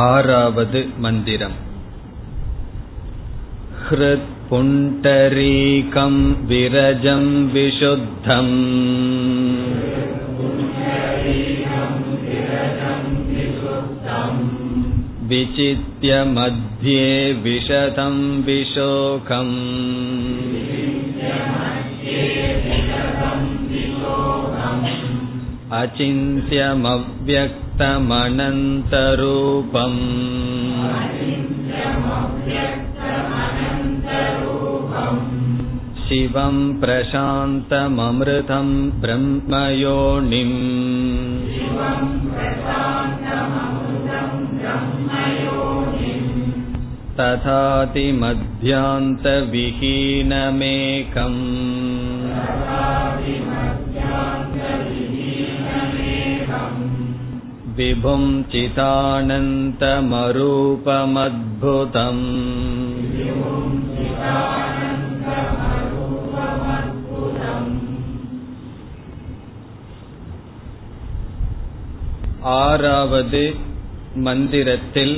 ஆறாவது மந்திரம். ஹிருத் புண்டரீகம் விரஜம் விஷுத்தம் விசித்ய மத்யே விஷதம் விஷோகம் அச்சிந்த்யமவ்யக்தமனந்த ரூபம் சிவம் பிரசாந்தமம்ருதம் பிரம்மயோனிம் ததாதி மத்யாந்த விஹீனமேகம் விபும் சிதானந்தமரூபமத்புதம் ஆறாவது மந்திரத்தில்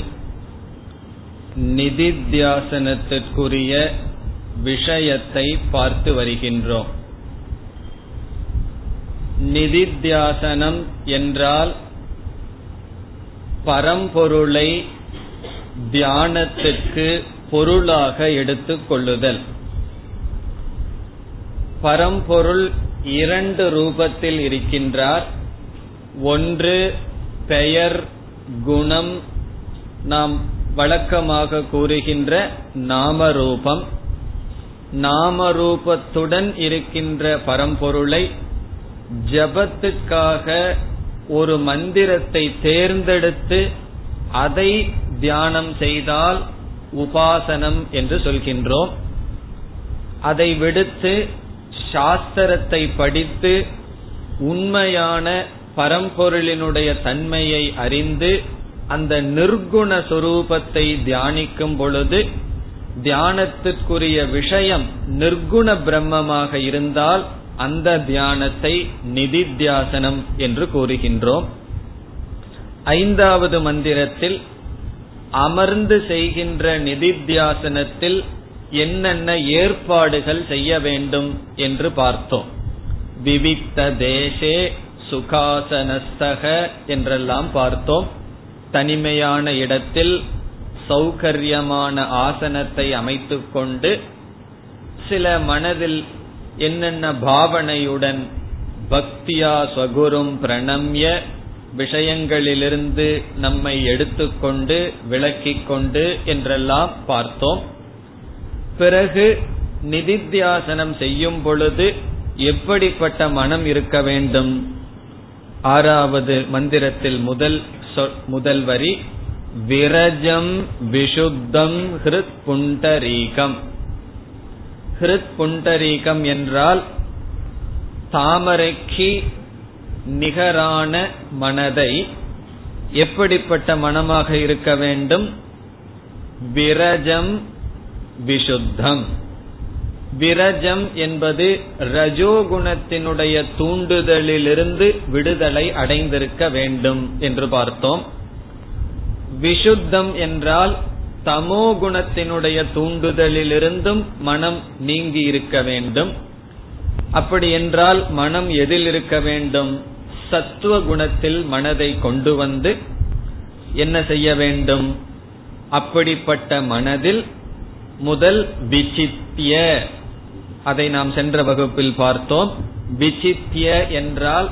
நிதித்தியாசனத்திற்குரிய விஷயத்தை பார்த்து வருகின்றோம். நிதித்தியாசனம் என்றால் பரம்பொருளை தியானத்திற்கு பொருளாக எடுத்துக் கொள்ளுதல். பரம்பொருள் இரண்டு ரூபத்தில் இருக்கின்றார். ஒன்று பெயர் குணம், நாம் வழக்கமாக கூறுகின்ற நாமரூபம். நாமரூபத்துடன் இருக்கின்ற பரம்பொருளை ஜபத்துக்காக ஒரு மந்திரத்தை தேர்ந்தெடுத்து அதை தியானம் செய்தால் உபாசனம் என்று சொல்கின்றோம். அதை விடுத்து சாஸ்திரத்தை படித்து உண்மையான பரம்பொருளினுடைய தன்மையை அறிந்து அந்த நிர்குண சொரூபத்தை தியானிக்கும் பொழுது தியானத்திற்குரிய விஷயம் நிர்குண பிரம்மமாக இருந்தால் அந்த தியானத்தை நிதித்தியாசனம் என்று கூறுகின்றோம். ஐந்தாவது மந்திரத்தில் அமர்ந்து செய்கின்ற நிதித்தியாசனத்தில் என்னென்ன ஏற்பாடுகள் செய்ய வேண்டும் என்று பார்த்தோம். விவிக்த தேசே சுகாசனஸ்தக என்றெல்லாம் பார்த்தோம். தனிமையான இடத்தில் சௌகரியமான ஆசனத்தை அமைத்து கொண்டு சில மனதில் என்னென்ன பாவனையுடன் பக்தியா ஸ்வகுரும் பிரணம்ய விஷயங்களிலிருந்து நம்மை எடுத்துக்கொண்டு விளக்கிக் கொண்டு என்றெல்லாம் பார்த்தோம். பிறகு நிதித்தியாசனம் செய்யும் பொழுது எப்படிப்பட்ட மனம் இருக்க வேண்டும்? ஆறாவது மந்திரத்தில் முதல் வரி விரஜம் விஷுத்தம் ஹிருத் புண்டரீகம். ஹிருத் புண்டரீகம் என்றால் தாமரைக்கு நிகரான மனதை. எப்படிப்பட்ட மனமாக இருக்க வேண்டும்? விரஜம் விஷுத்தம். விரஜம் என்பது ரஜோகுணத்தினுடைய தூண்டுதலிலிருந்து விடுதலை அடைந்திருக்க வேண்டும் என்று பார்த்தோம். விஷுத்தம் என்றால் தமோ குணத்தினுடைய தூண்டுதலிலிருந்தும் மனம் நீங்கி இருக்க வேண்டும். அப்படி என்றால் மனம் எதில் இருக்க வேண்டும்? சத்துவ குணத்தில் மனதை கொண்டு வந்து என்ன செய்ய வேண்டும்? அப்படிப்பட்ட மனதில் முதல் விசித்திய, அதை நாம் சென்ற வகுப்பில் பார்த்தோம். விசித்திய என்றால்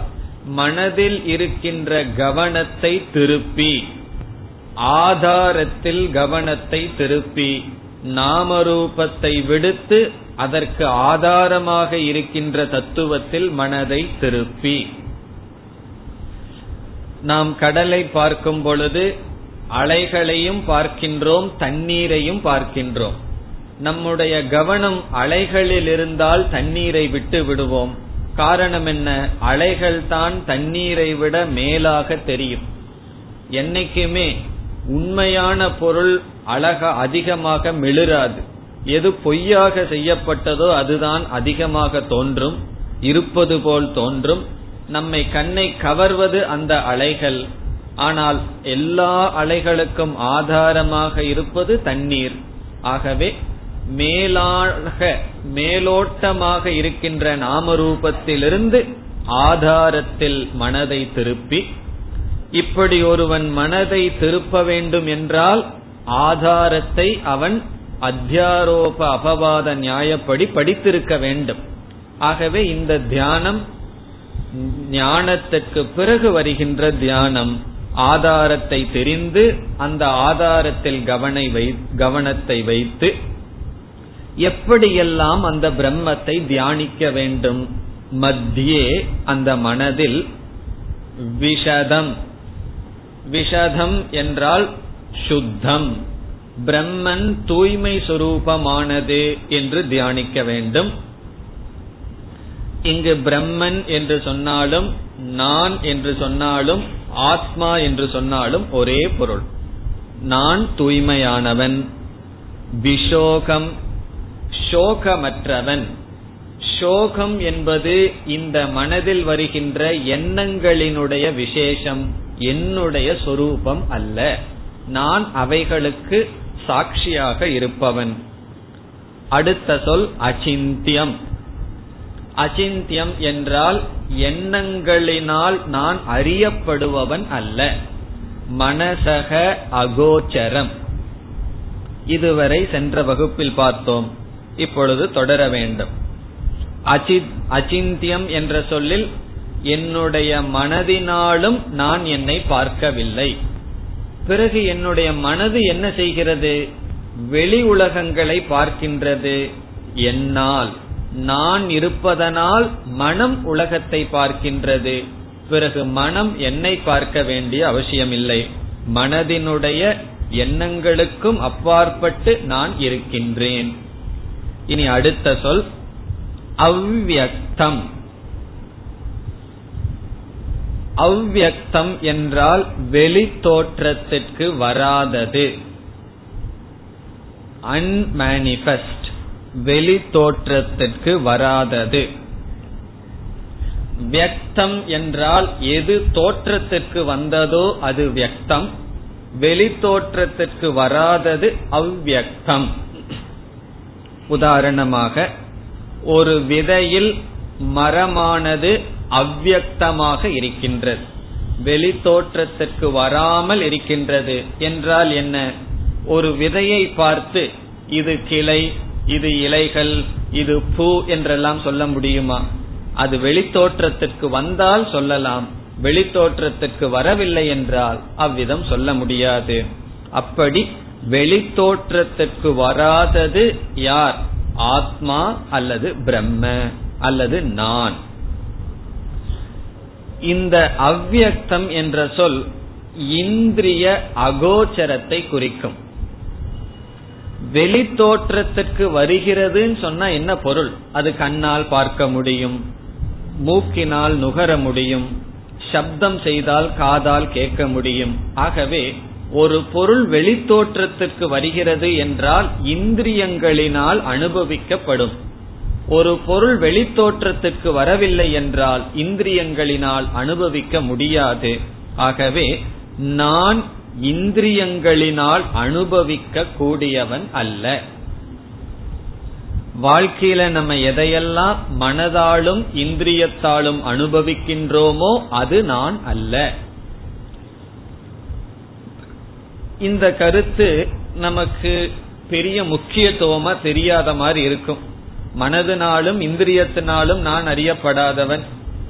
மனதில் இருக்கின்ற கவனத்தை திருப்பி, ஆதாரத்தில் கவனத்தை திருப்பி, நாமரூபத்தை விடுத்து அதற்கு ஆதாரமாக இருக்கின்ற தத்துவத்தில் மனதை திருப்பி. நாம் கடலை பார்க்கும் பொழுது அலைகளையும் பார்க்கின்றோம், தண்ணீரையும் பார்க்கின்றோம். நம்முடைய கவனம் அலைகளில் இருந்தால் தண்ணீரை விட்டு விடுவோம். காரணம் என்ன? அலைகள் தான் தண்ணீரை விட மேலாக தெரியும். என்னைக்குமே உண்மையான பொருள் அழக அதிகமாக மிளிராது. எது பொய்யாக செய்யப்பட்டதோ அதுதான் அதிகமாக தோன்றும், இருப்பது போல் தோன்றும். நம்மை கண்ணை கவர்வது அந்த அலைகள். ஆனால் எல்லா அலைகளுக்கும் ஆதாரமாக இருப்பது தண்ணீர். ஆகவே மேலோட்டமாக இருக்கின்ற நாமரூபத்திலிருந்து ஆதாரத்தில் மனதை திருப்பி, இப்படி ஒருவன் மனதை திருப்ப வேண்டும் என்றால் ஆதாரத்தை அவன் அத்தியாரோப அபவாத நியாயப்படி படித்திருக்க வேண்டும். ஆகவே இந்த தியானம் ஞானத்துக்கு பிறகு வருகின்ற தியானம். ஆதாரத்தை தெரிந்து அந்த ஆதாரத்தில் கவனத்தை வைத்து எப்படியெல்லாம் அந்த பிரம்மத்தை தியானிக்க வேண்டும். மத்தியே அந்த மனதில் விஷதம், விஷதம் என்றால் சுத்தம், பிரம்மன் தூய்மை சுரூபமானது என்று தியானிக்க வேண்டும். இங்கு பிரம்மன் என்று சொன்னாலும் நான் என்று சொன்னாலும் ஆத்மா என்று சொன்னாலும் ஒரே பொருள். நான் தூய்மையானவன், விஷோகம் சோகமற்றவன். சோகம் என்பது இந்த மனதில் வருகின்ற எண்ணங்களினுடைய விசேஷம், என்னுடைய சொரூபம் அல்ல. நான் அவைகளுக்கு சாட்சியாக இருப்பவன். அடுத்த சொல் அசிந்தியம். அசிந்தியம் என்றால் எண்ணங்களினால் நான் அறியப்படுபவன் அல்ல. மனசக அகோச்சரம் இதுவரை சென்ற வகுப்பில் பார்த்தோம், இப்பொழுது தொடர வேண்டும். அசிந்தியம் என்ற சொல்லில் என்னுடைய மனதினாலும் நான் என்னை பார்க்கவில்லை. பிறகு என்னுடைய மனது என்ன செய்கிறது? வெளி உலகங்களை பார்க்கின்றது. என்னால், நான் இருப்பதனால் மனம் உலகத்தை பார்க்கின்றது. பிறகு மனம் என்னை பார்க்க வேண்டிய அவசியமில்லை. மனதினுடைய எண்ணங்களுக்கும் அப்பாற்பட்டு நான் இருக்கின்றேன். இனி அடுத்த சொல் அவ்யக்தம். அவ்யக்தம் என்றால் வெளி தோற்றத்திற்கு வராதது, அன்மேனிஃபெஸ்ட், வெளி தோற்றத்திற்கு வராதது. வியக்தம் என்றால் எது தோற்றத்திற்கு வந்ததோ அது வியக்தம், வெளி தோற்றத்திற்கு வராதது அவ்வியக்தம். உதாரணமாக ஒரு விதையில் மரமானது அவ்வியக்தமாக இருக்கின்றது, வெளி தோற்றத்திற்கு வராமல் இருக்கின்றது என்றால் என்ன? ஒரு விதையை பார்த்து இது கிளை, இது இலைகள், இது பூ என்றெல்லாம் சொல்ல முடியுமா? அது வெளித்தோற்றத்திற்கு வந்தால் சொல்லலாம், வெளித்தோற்றத்திற்கு வரவில்லை என்றால் அவ்விதம் சொல்ல முடியாது. அப்படி வெளித்தோற்றத்திற்கு வராதது யார்? ஆத்மா அல்லது பிரம்ம அல்லது நான். இந்த அவ்யக்தம் என்ற சொல் இந்திரிய அகோச்சரத்தை குறிக்கும். வெளி தோற்றத்திற்கு வருகிறதுன்னு சொன்னா என்ன பொருள்? அது கண்ணால் பார்க்க முடியும், மூக்கினால் நுகர முடியும், சப்தம் செய்தால் காதால் கேட்க முடியும். ஆகவே ஒரு பொருள் வெளி தோற்றத்திற்கு வருகிறது என்றால் இந்திரியங்களினால் அனுபவிக்கப்படும். ஒரு பொருள் வெளி தோற்றத்திற்கு வரவில்லை என்றால் இந்திரியங்களினால் அனுபவிக்க முடியாது. ஆகவே நான் இந்திரியங்களினால் அனுபவிக்க கூடியவன் அல்ல. வாழ்க்கையில நம்ம எதையெல்லாம் மனதாலும் இந்திரியத்தாலும் அனுபவிக்கின்றோமோ அது நான் அல்ல. இந்த கருத்து நமக்கு பெரிய முக்கியத்துவமா தெரியாத மாதிரி இருக்கும். மனதினாலும் இந்திரியத்தினாலும் நான் அறியப்படாதவன்,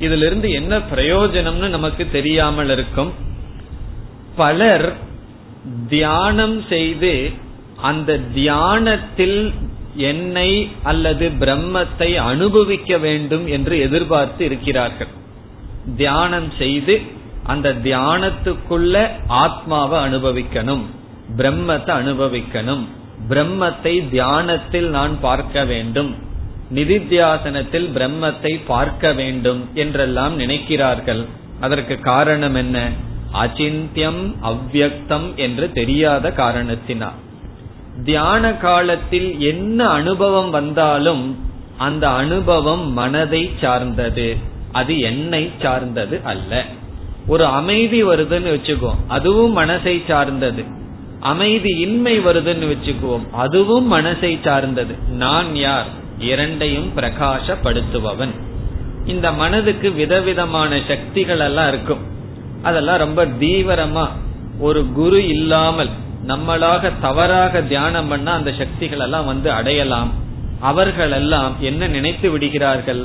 இதுல இருந்து என்ன பிரயோஜனம்னு நமக்கு தெரியாமல் இருக்கும். பலர் தியானம் செய்து அந்த தியானத்தில் என்னை அல்லது பிரம்மத்தை அனுபவிக்க வேண்டும் என்று எதிர்பார்த்து இருக்கிறார்கள். தியானம் செய்து அந்த தியானத்துக்குள்ள ஆத்மாவை அனுபவிக்கணும், பிரம்மத்தை அனுபவிக்கணும், பிரம்மத்தை தியானத்தில் நான் பார்க்க வேண்டும், நிதித்தியாசனத்தில் பிரம்மத்தை பார்க்க வேண்டும் என்றெல்லாம் நினைக்கிறார்கள். அதற்கு காரணம் என்ன? அசிந்தியம் அவ்யக்தம் என்று தெரியாத காரணத்தினால். தியான காலத்தில் என்ன அனுபவம் வந்தாலும் அந்த அனுபவம் மனதை சார்ந்தது, அது என்னை சார்ந்தது அல்ல. ஒரு அமைதி வருதுன்னு வச்சுக்கோ, அதுவும் மனசை சார்ந்தது. அமைதி இன்மை வருதுன்னு வச்சுக்குவோம், அதுவும் மனசை சார்ந்தது. நான் யார்? இரண்டையும் பிரகாசப்படுத்துபவன். இந்த மனதுக்கு விதவிதமான சக்திகள் எல்லாம் இருக்கும். அதெல்லாம் ரொம்ப தீவிரமா ஒரு குரு இல்லாமல் நம்மளாக தவறாக தியானம் பண்ணா அந்த சக்திகள் எல்லாம் வந்து அடையலாம். அவர்கள் எல்லாம் என்ன நினைத்து விடுகிறார்கள்,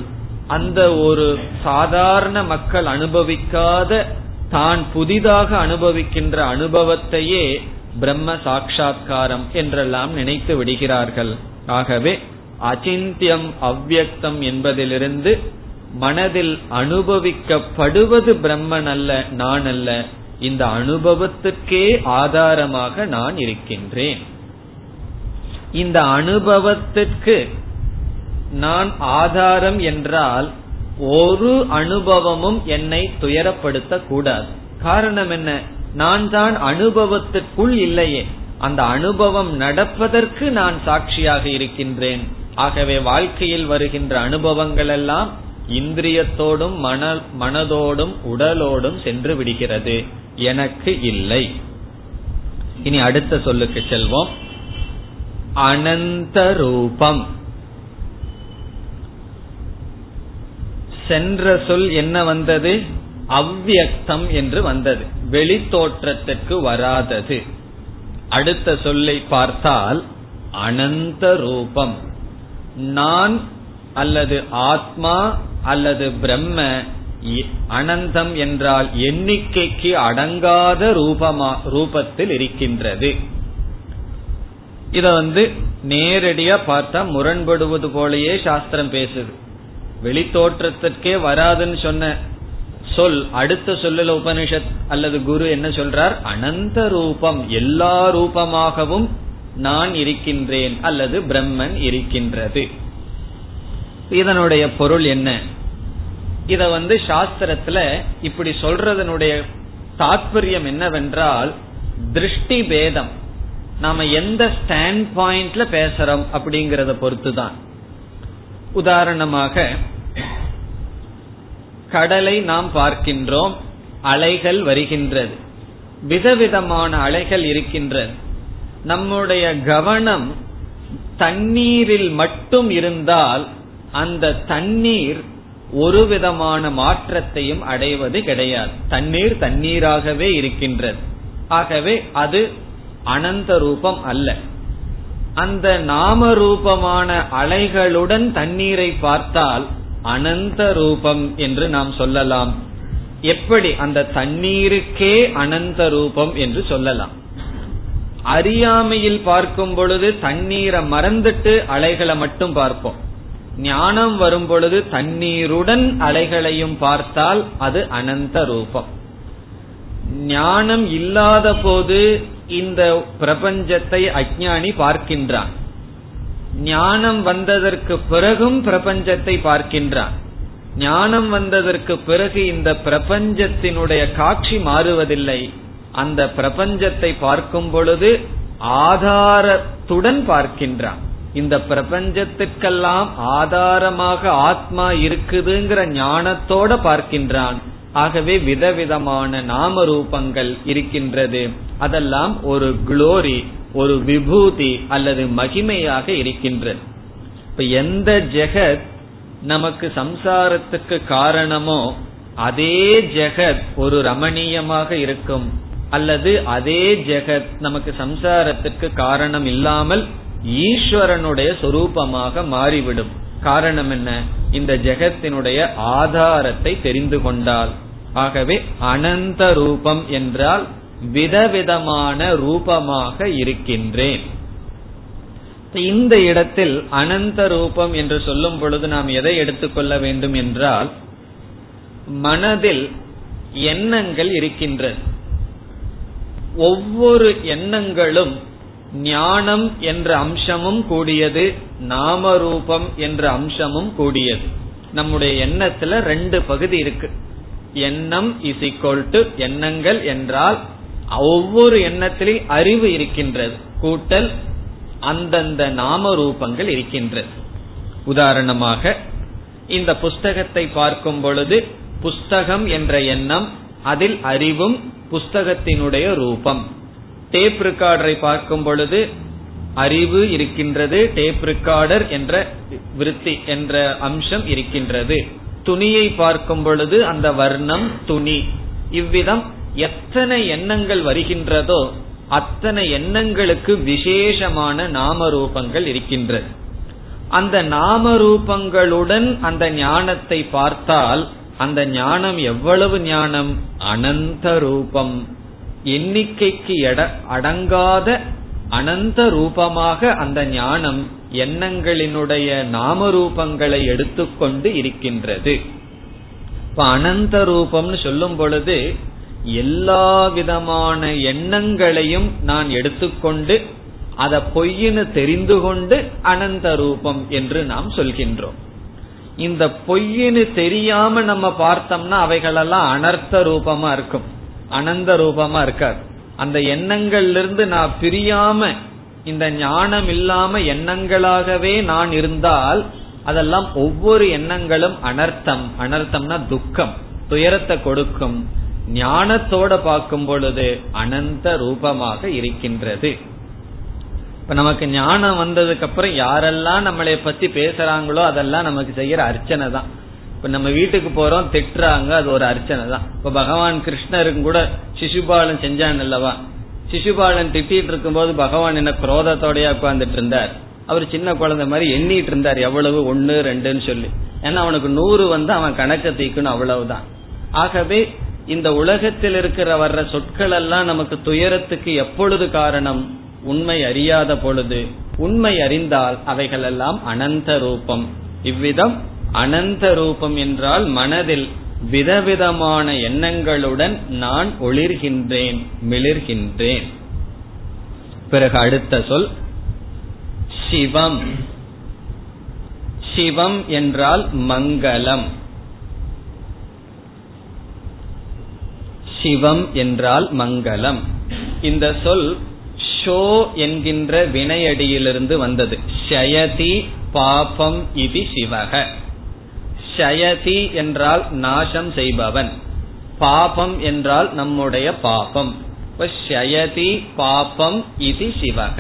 அந்த ஒரு சாதாரண மக்கள் அனுபவிக்காத தான் புதிதாக அனுபவிக்கின்ற அனுபவத்தையே பிரம்ம சாட்சாத்காரம் என்றெல்லாம் நினைத்து விடுகிறார்கள். ஆகவே அச்சிந்தியம் அவ்யக்தம் என்பதிலிருந்து மனதில் அனுபவிக்கப்படுவது பிரம்மன் அல்ல, நான் அல்ல, இந்த அனுபவத்துக்கே ஆதாரமாக நான் இருக்கின்றேன். இந்த அனுபவத்திற்கு நான் ஆதாரம் என்றால் ஒரு அனுபவமும் என்னை துயரப்படுத்த கூடாது. காரணம் என்ன, நான் தான் அனுபவத்திற்குள் இல்லையே, அந்த அனுபவம் நடப்பதற்கு நான் சாட்சியாக இருக்கின்றேன். ஆகவே வாழ்க்கையில் வருகின்ற அனுபவங்கள் எல்லாம் இந்திரியத்தோடும் மனதோடும் உடலோடும் சென்று விடுகிறது, எனக்கு இல்லை. இனி அடுத்த சொல்லுக்கு செல்வோம். அனந்த ரூபம். சென்ற சொல் என்ன வந்தது? அவ்யக்தம் என்று வந்தது, வெளி தோற்றத்திற்கு வராதது. அடுத்த சொல்லை பார்த்தால் அனந்த ரூபம். நான் அல்லது ஆத்மா அல்லது பிரம்ம, அனந்தம் என்றால் எண்ணிக்கைக்கு அடங்காத ரூபத்தில் இருக்கின்றது. இத நேரடியா பார்த்தா முரண்படுவது போலயே சாஸ்திரம் பேசுது. வெளி தோற்றத்திற்கே வராதுன்னு சொன்ன சொல் அடுத்த சொல்லல உபனிஷத் அல்லது குரு என்ன சொல்றார்? அனந்த ரூபம், எல்லா ரூபமாகவும் நான் இருக்கின்றேன் அல்லது பிரம்மன் இருக்கின்றது. இதனுடைய பொருள் என்ன? இத சாஸ்திரத்துல இப்படி சொல்றதனுடைய தாற்பயம் என்னவென்றால் திருஷ்டி பேதம். நாம எந்த ஸ்டாண்ட் பாயிண்ட்ல பேசுறோம் அப்படிங்கறத பொறுத்துதான். உதாரணமாக கடலை நாம் பார்க்கின்றோம், அலைகள் வருகின்றது, விதவிதமான அலைகள் இருக்கின்றது. நம்முடைய கவனம் தண்ணீரில் மட்டும் இருந்தால் அந்த தண்ணீர் ஒரு விதமான மாற்றத்தையும் அடைவது கிடையாது. தண்ணீர் தண்ணீராகவே இருக்கின்றது. ஆகவே அது அனந்த ரூபம் அல்ல. அந்த நாம ரூபமான அலைகளுடன் தண்ணீரை பார்த்தால் அனந்த ரூபம் என்று நாம் சொல்லலாம். எப்படி அந்த தண்ணீருக்கே அனந்த ரூபம் என்று சொல்லலாம்? அறியாமையில் பார்க்கும் பொழுது தண்ணீரை மறந்துட்டு அலைகளை மட்டும் பார்ப்போம். ஞானம் வரும் பொழுது தண்ணீருடன் அலைகளையும் பார்த்தால் அது அனந்த ரூபம். ஞானம் இல்லாத போது இந்த பிரபஞ்சத்தை அஞ்ஞானி பார்க்கின்றான், ஞானம் வந்ததற்கு பிறகும் பிரபஞ்சத்தை பார்க்கின்றான். ஞானம் வந்ததற்கு பிறகு இந்த பிரபஞ்சத்தினுடைய காட்சி மாறுவதில்லை. அந்த பிரபஞ்சத்தை பார்க்கும் பொழுது ஆதாரத்துடன் பார்க்கின்றான். இந்த பிரபஞ்சத்திற்கெல்லாம் ஆதாரமாக ஆத்மா இருக்குதுங்கிற ஞானத்தோட பார்க்கின்றான். ஆகவே விதவிதமான நாம ரூபங்கள் இருக்கின்றது. அதெல்லாம் ஒரு குளோரி, ஒரு விபூதி அல்லது மகிமையாக இருக்கின்றது. இப்ப எந்த ஜெகத் நமக்கு சம்சாரத்துக்கு காரணமோ அதே ஜெகத் ஒரு ரமணீயமாக இருக்கும், அல்லது அதே ஜெகத் நமக்கு சம்சாரத்துக்கு காரணம் இல்லாமல் ஈஸ்வரனுடைய சொரூபமாக மாறிவிடும். காரணம் என்ன? இந்த ஜெகத்தினுடைய ஆதாரத்தை தெரிந்து கொண்டால். ஆகவே அனந்த ரூபம் என்றால் விதவிதமான ரூபமாக இருக்கின்றேன். இந்த இடத்தில் அனந்த ரூபம் என்று சொல்லும் பொழுது நாம் எதை எடுத்துக்கொள்ள வேண்டும் என்றால், மனதில் எண்ணங்கள் இருக்கின்றது. ஒவ்வொரு எண்ணங்களும் ஞானம் என்ற அம்சமும் கூடியது, நாமரூபம் என்ற அம்சமும் கூடியது. நம்முடைய எண்ணத்துல ரெண்டு பகுதி இருக்கு. எண்ணம் இஸ் ஈக்வல் டு எண்ணங்கள் என்றால் ஒவ்வொரு எண்ணத்திலும் அறிவு இருக்கின்றது, கூட்டல் அந்தந்த நாமரூபங்கள் இருக்கின்றது. உதாரணமாக இந்த புஸ்தகத்தை பார்க்கும் பொழுது புஸ்தகம் என்ற எண்ணம் அதில் அறிவும் புஸ்தகத்தினுடைய ரூபம். டேப் ரெக்கார்டரை பார்க்கும் பொழுது அறிவு இருக்கின்றது, டேப் ரெக்கார்டர் என்ற விருத்தி என்ற அம்சம் இருக்கின்றது. துணியை பார்க்கும் பொழுது அந்த வர்ணம், துணி, இவ்விதம் எத்தனை எண்ணங்கள் வருகின்றதோ அத்தனை எண்ணங்களுக்கு விசேஷமான நாம ரூபங்கள் இருக்கின்றது. அந்த நாம ரூபங்களுடன் அந்த ஞானத்தை பார்த்தால் அந்த ஞானம் எவ்வளவு ஞானம்? அனந்த ரூபம், எண்ணிக்கைக்கு அடங்காத அனந்த ரூபமாக அந்த ஞானம் எண்ணங்களினுடைய நாம ரூபங்களை எடுத்துக்கொண்டு இருக்கின்றது. இப்ப அனந்த ரூபம்னு சொல்லும் பொழுது எல்லா விதமான எண்ணங்களையும் நான் எடுத்துக்கொண்டு அதை பொய்னு தெரிந்து கொண்டு அனந்த ரூபம் என்று நாம் சொல்கின்றோம். இந்த பொய்னு தெரியாம நம்ம பார்த்தோம்னா அவைகளெல்லாம் அனர்த்த ரூபமா இருக்கும், அனந்த ரூபமா இருக்காது. அந்த எண்ணங்கள்ல இருந்து நான் பிரியாம இந்த ஞானம் இல்லாம எண்ணங்களாகவே நான் இருந்தால் அதெல்லாம் ஒவ்வொரு எண்ணங்களும் அனர்த்தம். அனர்த்தம்னா துக்கம், துயரத்தை கொடுக்கும். ஞானத்தோட பார்க்கும் பொழுது அனந்த ரூபமாக இருக்கின்றது. இப்ப நமக்கு ஞானம் வந்ததுக்கு அப்புறம் யாரெல்லாம் நம்மளை பத்தி பேசுறாங்களோ அதெல்லாம் நமக்கு செய்யற அர்ச்சனை தான். இப்ப நம்ம வீட்டுக்கு போறோம், திட்டுறாங்க, அது ஒரு அர்ச்சனை தான். இப்ப பகவான் கிருஷ்ணருக்கு கூட சிசுபாலன் செஞ்சான் அல்லவா? சிசுபாலன் திட்டிட்டு இருக்கும் போது பகவான் என்ன குரோதத்தோடய உட்கார்ந்துட்டு இருந்தார். அவர் சின்ன குழந்தை மாதிரி எண்ணிட்டு இருந்தார், எவ்வளவு 1 2ன்னு சொல்லி. ஏன்னா அவனுக்கு 100 வந்து அவன் கணக்க தீக்கணும், அவ்வளவுதான். ஆகவே இந்த உலகத்தில் இருக்கிற வர்ற சொற்கள் எல்லாம் நமக்கு துயரத்துக்கு எப்பொழுது காரணம்? உண்மை அறியாத பொழுது. உண்மை அறிந்தால் அவைகள் எல்லாம் அனந்த ரூபம். இவ்விதம் அனந்த ரூபம் என்றால் மனதில் விதவிதமான எண்ணங்களுடன் நான் ஒளிர்கின்றேன், மிளிர்கின்றேன். பிறகு அடுத்த சொல் சிவம். சிவம் என்றால் மங்களம். சிவம் என்றால் மங்களம். இந்த சொல் ஷோ என்கின்ற வினையடியிலிருந்து வந்தது. ஷயதி பாபம் இதி சிவக. ஷயதி என்றால் நாசம் செய்பவன், பாபம் என்றால் நம்முடைய பாபம். ஷயதி பாபம் இதி சிவக.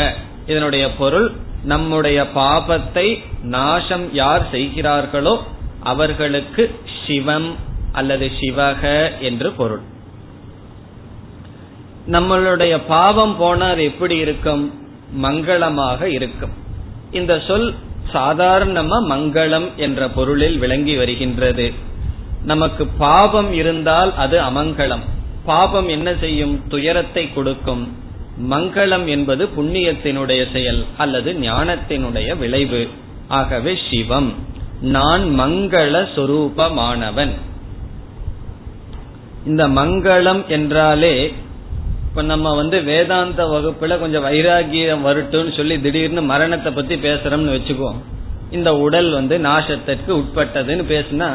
இதனுடைய பொருள் நம்முடைய பாபத்தை நாசம் யார் செய்கிறார்களோ அவர்களுக்கு சிவம் அல்லது சிவக என்று பொருள். நம்மளுடைய பாவம் போனால் அது எப்படி இருக்கும்? மங்களமாக இருக்கும். இந்த சொல் சாதாரணமா மங்களம் என்ற பொருளில் விளங்கி வருகின்றது. நமக்கு பாவம் இருந்தால் அது அமங்கலம். பாவம் என்ன செய்யும்? துயரத்தை கொடுக்கும். மங்களம் என்பது புண்ணியத்தினுடைய செயல் அல்லது ஞானத்தினுடைய விளைவு. ஆகவே சிவம், நான் மங்கள சொரூபமானவன். இந்த மங்களம் என்றாலே இப்ப நம்ம வந்து வேதாந்த வகுப்புல கொஞ்சம் வைராகியம் வரட்டும்னு சொல்லி திடீர்னு மரணத்தை பத்தி பேசுறோம்னு வச்சுக்குவோம். இந்த உடல் வந்து நாசத்திற்கு உட்பட்டதுன்னு பேசுனா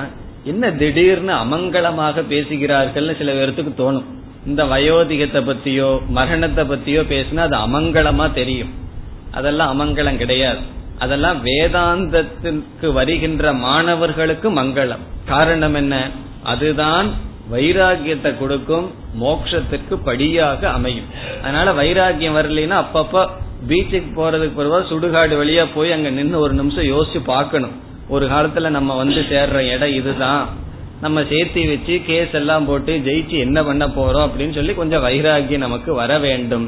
என்ன திடீர்னு அமங்கலமாக பேசுகிறார்கள்னு சில பேருக்கு தோணும். இந்த வயோதிகத்தை பத்தியோ மரணத்தை பத்தியோ பேசுனா அது அமங்கலமா தெரியும். அதெல்லாம் அமங்கலம் கிடையாது. அதெல்லாம் வேதாந்தத்திற்கு வருகின்ற மாணவர்களுக்கு மங்களம். காரணம் என்ன? அதுதான் வைராகியத்தை கொடுக்கும், மோட்சத்துக்கு படியாக அமையும். அதனால வைராகியம் வரலைன்னா அப்பப்ப பீச்சுக்கு போறதுக்கு பிறகு சுடுகாடு வழியா போய் அங்க நின்று ஒரு நிமிஷம் யோசிச்சு பார்க்கணும். ஒரு காலத்துல நம்ம வந்து சேர்ற இடம் இதுதான், நம்ம சேர்த்தி வச்சு கேஸ் எல்லாம் போட்டு ஜெயிச்சு என்ன பண்ண போறோம் அப்படின்னு சொல்லி கொஞ்சம் வைராகியம் நமக்கு வர வேண்டும்.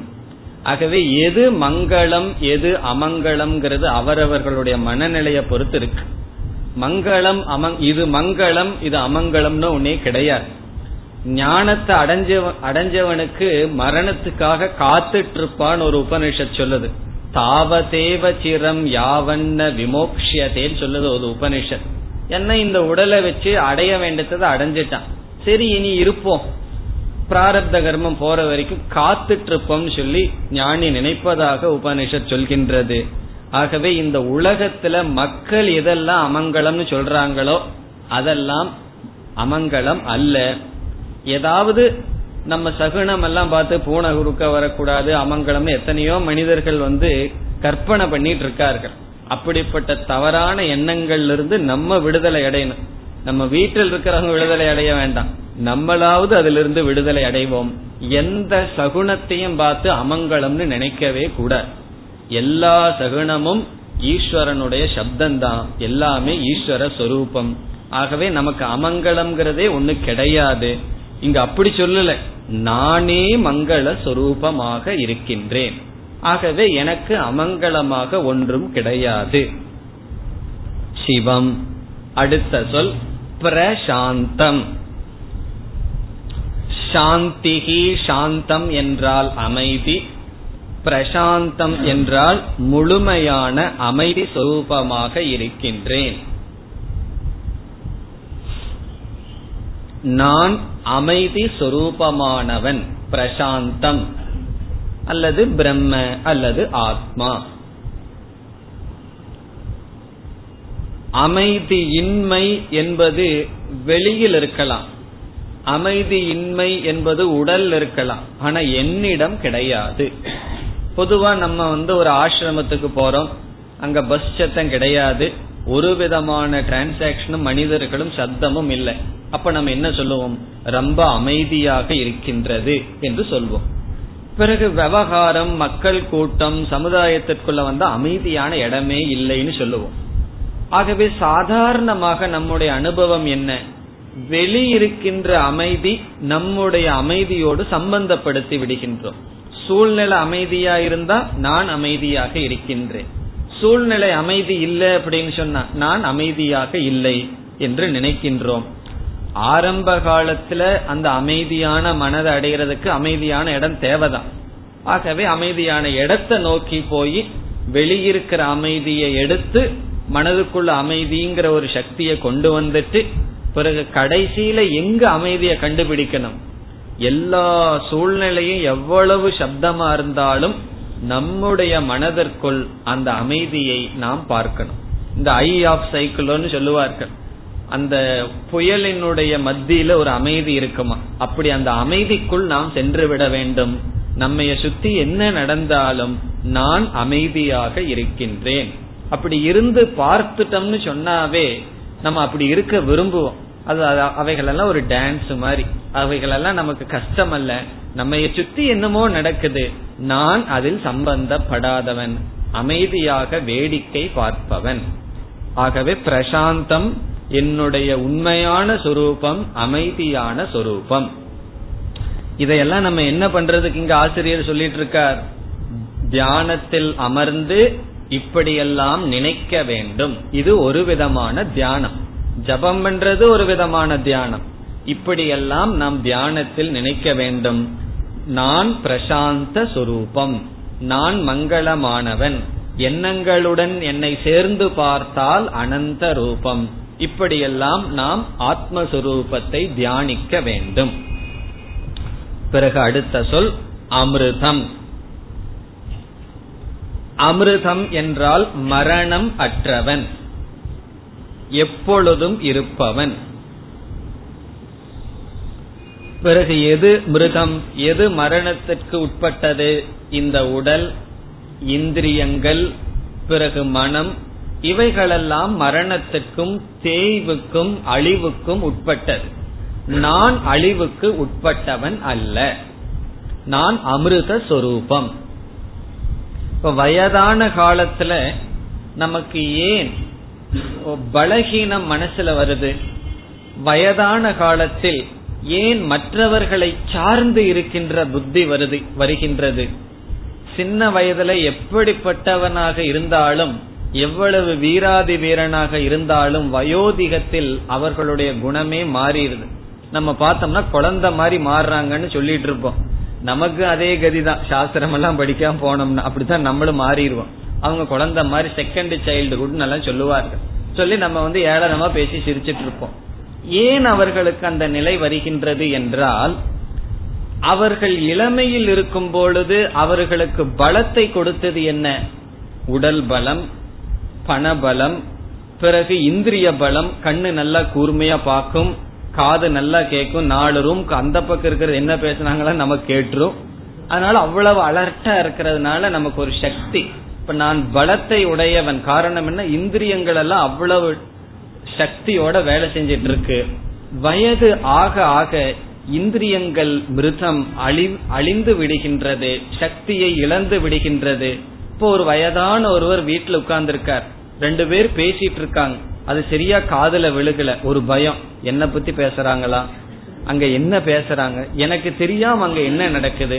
ஆகவே எது மங்களம் எது அமங்கலம்ங்கிறது அவரவர்களுடைய மனநிலையை பொறுத்து இருக்கு. மங்களம் இது மங்களம் இது அமங்கலம்னு ஒன்னே கிடையாது. ஞானத்தை அடைஞ்சவனுக்கு மரணத்துக்காக காத்துட்டு இருப்பான்னு ஒரு உபனிஷத் சொல்லுது. தாவதேவ சிரம் யாவன்ன விமோக்ஷயதேன்னு சொல்லுது ஒரு உபனிஷத். என்ன, இந்த உடலை வச்சு அடைய வேண்டியதை அடைஞ்சிட்டான், சரி இனி இருப்போம், பிராரப்த கர்மம் போற வரைக்கும் காத்துட்டு இருப்போம்னு சொல்லி ஞானி நினைப்பதாக உபனிஷத் சொல்கின்றது. ஆகவே இந்த உலகத்துல மக்கள் எதெல்லாம் அமங்கலம்னு சொல்றாங்களோ அதெல்லாம் அமங்கலம் அல்ல. ஏதாவது நம்ம சகுனம் எல்லாம் பார்த்து பூனை குறுக்க வரக்கூடாது அமங்கலம்னு எத்தனையோ மனிதர்கள் வந்து கற்பனை பண்ணிட்டு இருக்கார்கள். அப்படிப்பட்ட தவறான எண்ணங்கள்ல இருந்து நம்ம விடுதலை அடையணும். நம்ம வீட்டில் இருக்கிறவங்க விடுதலை அடைய வேண்டாம், நம்மளாவது அதிலிருந்து விடுதலை அடைவோம். எந்த சகுனத்தையும் பார்த்து அமங்கலம்னு நினைக்கவே கூட. எல்லா சகுனமும் ஈஸ்வரனுடைய சப்தம்தான், எல்லாமே ஈஸ்வர சொரூபம். ஆகவே நமக்கு அமங்கலம்ங்கிறதே ஒண்ணு கிடையாது. இங்க அப்படி சொல்லல, நானே மங்கள சொரூபமாக இருக்கின்றேன், ஆகவே எனக்கு அமங்கலமாக ஒன்றும் கிடையாது. சிவம். அடுத்த சொல் பிரசாந்தம். சாந்திஹி, சாந்தம் என்றால் அமைதி, பிரசாந்தம் என்றால் முழுமையான அமைதி சொரூபமாக இருக்கின்றேன். நான் அமைதி சொரூபமானவன், பிரசாந்தம் அல்லது பிரம்ம அல்லது ஆத்மா. அமைதியின்மை என்பது வெளியில் இருக்கலாம், அமைதியின்மை என்பது உடல் இருக்கலாம், ஆனா என்னிடம் கிடையாது. பொதுவா நம்ம ஒரு ஆசிரமத்துக்கு போறோம், அங்க பஸ் சத்தம் கிடையாது, ஒரு விதமான டிரான்சாக்சனும் மனிதர்களும் சத்தமும் இல்லை. அப்ப நம்ம என்ன சொல்லுவோம்? ரொம்ப அமைதியாக இருக்கின்றது என்று சொல்வோம். பிறகு விவகாரம், மக்கள் கூட்டம், சமுதாயத்திற்குள்ள அமைதியான இடமே இல்லைன்னு சொல்லுவோம். ஆகவே சாதாரணமாக நம்முடைய அனுபவம் என்ன? வெளியிருக்கின்ற அமைதி நம்முடைய அமைதியோடு சம்பந்தப்படுத்தி விடுகின்றோம். சூழ்நிலை அமைதியா இருந்தா நான் அமைதியாக இருக்கின்றேன், சூழ்நிலை அமைதி இல்லை அப்படின்னு சொன்னா நான் அமைதியாக இல்லை என்று நினைக்கின்றோம். ஆரம்ப காலத்துல அந்த அமைதியான மனதை அடைகிறதுக்கு அமைதியான இடம் தேவைதான். ஆகவே அமைதியான இடத்தை நோக்கி போய் வெளியிருக்கிற அமைதியை எடுத்து மனதுக்குள்ள அமைதிங்கிற ஒரு சக்தியை கொண்டு வந்துட்டு பிறகு கடைசியில எங்க அமைதியை கண்டுபிடிக்கணும்? எல்லா சூழ்நிலையும் எவ்வளவு சப்தமா இருந்தாலும் நம்முடைய மனதிற்குள் அந்த அமைதியை நாம் பார்க்கணும். இந்த ஐ ஆஃப் சைக்கிளோன்னு சொல்லுவார்கள், அந்த புயலினுடைய மத்தியில ஒரு அமைதி இருக்குமா, அப்படி அந்த அமைதிக்குள் நாம் சென்று விட வேண்டும். நம்மைய சுத்தி என்ன நடந்தாலும் நான் அமைதியாக இருக்கின்றேன். அப்படி இருந்து பார்த்துட்டோம்னு சொன்னாவே நம்ம அப்படி இருக்க விரும்புவோம். அது அவைகளெல்லாம் ஒரு டான்ஸ் மாதிரி, அவைகளெல்லாம் நமக்கு கஷ்டம் அல்ல. நம்ம சுத்தி என்னமோ நடக்குது, நான் அதில் சம்பந்தப்படாதவன், அமைதியாக வேடிக்கை பார்ப்பவன். ஆகவே பிரசாந்தம் என்னுடைய உண்மையான சொரூபம், அமைதியான சொரூபம். இதையெல்லாம் நம்ம என்ன பண்றதுக்கு இங்க ஆசிரியர் சொல்லிட்டு இருக்கார்? தியானத்தில் அமர்ந்து இப்படியெல்லாம் நினைக்க வேண்டும். இது ஒரு விதமான தியானம், ஜபம் பண்றது ஒரு விதமான தியானம். இப்படியெல்லாம் நாம் தியானத்தில் நினைக்க வேண்டும். நான் பிரசாந்த சொரூபம், நான் மங்களமானவன், எண்ணங்களுடன் என்னை சேர்ந்து பார்த்தால் அனந்த ரூபம். இப்படியெல்லாம் நாம் ஆத்மஸ்வரூபத்தை தியானிக்க வேண்டும். பிறகு அடுத்த சொல் அமிர்தம். அமிர்தம் என்றால் மரணம் அற்றவன், எப்பொழுதும் இருப்பவன். பிறகு எது மிருதம், எது மரணத்திற்கு உட்பட்டது? இந்த உடல், இந்திரியங்கள், பிறகு மனம், இவைகளெல்லாம் மரணத்துக்கும் தேய்வுக்கும் அழிவுக்கும் உட்பட்டது. நான் அழிவுக்கு உட்பட்டவன் அல்ல, நான் அமிர்த சொரூபம். இப்ப வயதான காலத்துல நமக்கு ஏன் பலகீனம் மனசுல வருது? வயதான காலத்தில் ஏன் மற்றவர்களை சார்ந்து இருக்கின்ற புத்தி வருகின்றது? சின்ன வயதுல எப்படிப்பட்டவனாக இருந்தாலும், எவ்வளவு வீராதி வீரனாக இருந்தாலும், வயோதிகத்தில் அவர்களுடைய குணமே மாறிடுது. நம்ம பார்த்தோம்னா குழந்தை மாதிரி மாறுறாங்கன்னு சொல்லிட்டு இருப்போம். நமக்கு அதே கதிதான், சாஸ்திரம் எல்லாம் படிக்காம போனோம்னா அப்படித்தான் நம்மளும் மாறிடுவோம். அவங்க குழந்தை மாதிரி செகண்ட் சைல்டுஹுட்னு எல்லாம் சொல்லுவார்கள், சொல்லி நம்ம ஏளனமா பேசி சிரிச்சிட்டு இருப்போம். ஏன் அவர்களுக்கு அந்த நிலை வருகின்றது என்றால், அவர்கள் இளமையில் இருக்கும் பொழுது அவர்களுக்கு பலத்தை கொடுத்தது என்ன? உடல் பலம், பணபலம், பிறகு இந்திரிய பலம். கண்ணு நல்லா கூர்மையா பார்க்கும், காது நல்லா கேட்கும், நாலு ரூம் அந்த பக்கம் இருக்கிறது என்ன பேசுனாங்களா நம்ம கேட்டுரும். அதனால அவ்வளவு அலர்ட்டா இருக்கிறதுனால நமக்கு ஒரு சக்தி. இப்ப நான் பலத்தை உடையவன். காரணம் என்ன? இந்திரியங்கள் எல்லாம் அவ்வளவு சக்தியோட வேலை செஞ்சிட்டு இருக்கு. வயது ஆக ஆக இந்திரியங்கள் மிருதம் அழிந்து விடுகின்றது, சக்தியை இழந்து விடுகின்றது. இப்போ ஒரு வயதான ஒருவர் வீட்டுல உட்கார்ந்து இருக்கார், ரெண்டு பேர் பேசிட்டு இருக்காங்க, அது சரியா காதுல விழுகல, ஒரு பயம், என்ன பத்தி பேசுறாங்களா, அங்க என்ன பேசுறாங்க, எனக்கு தெரியாம அங்க என்ன நடக்குது.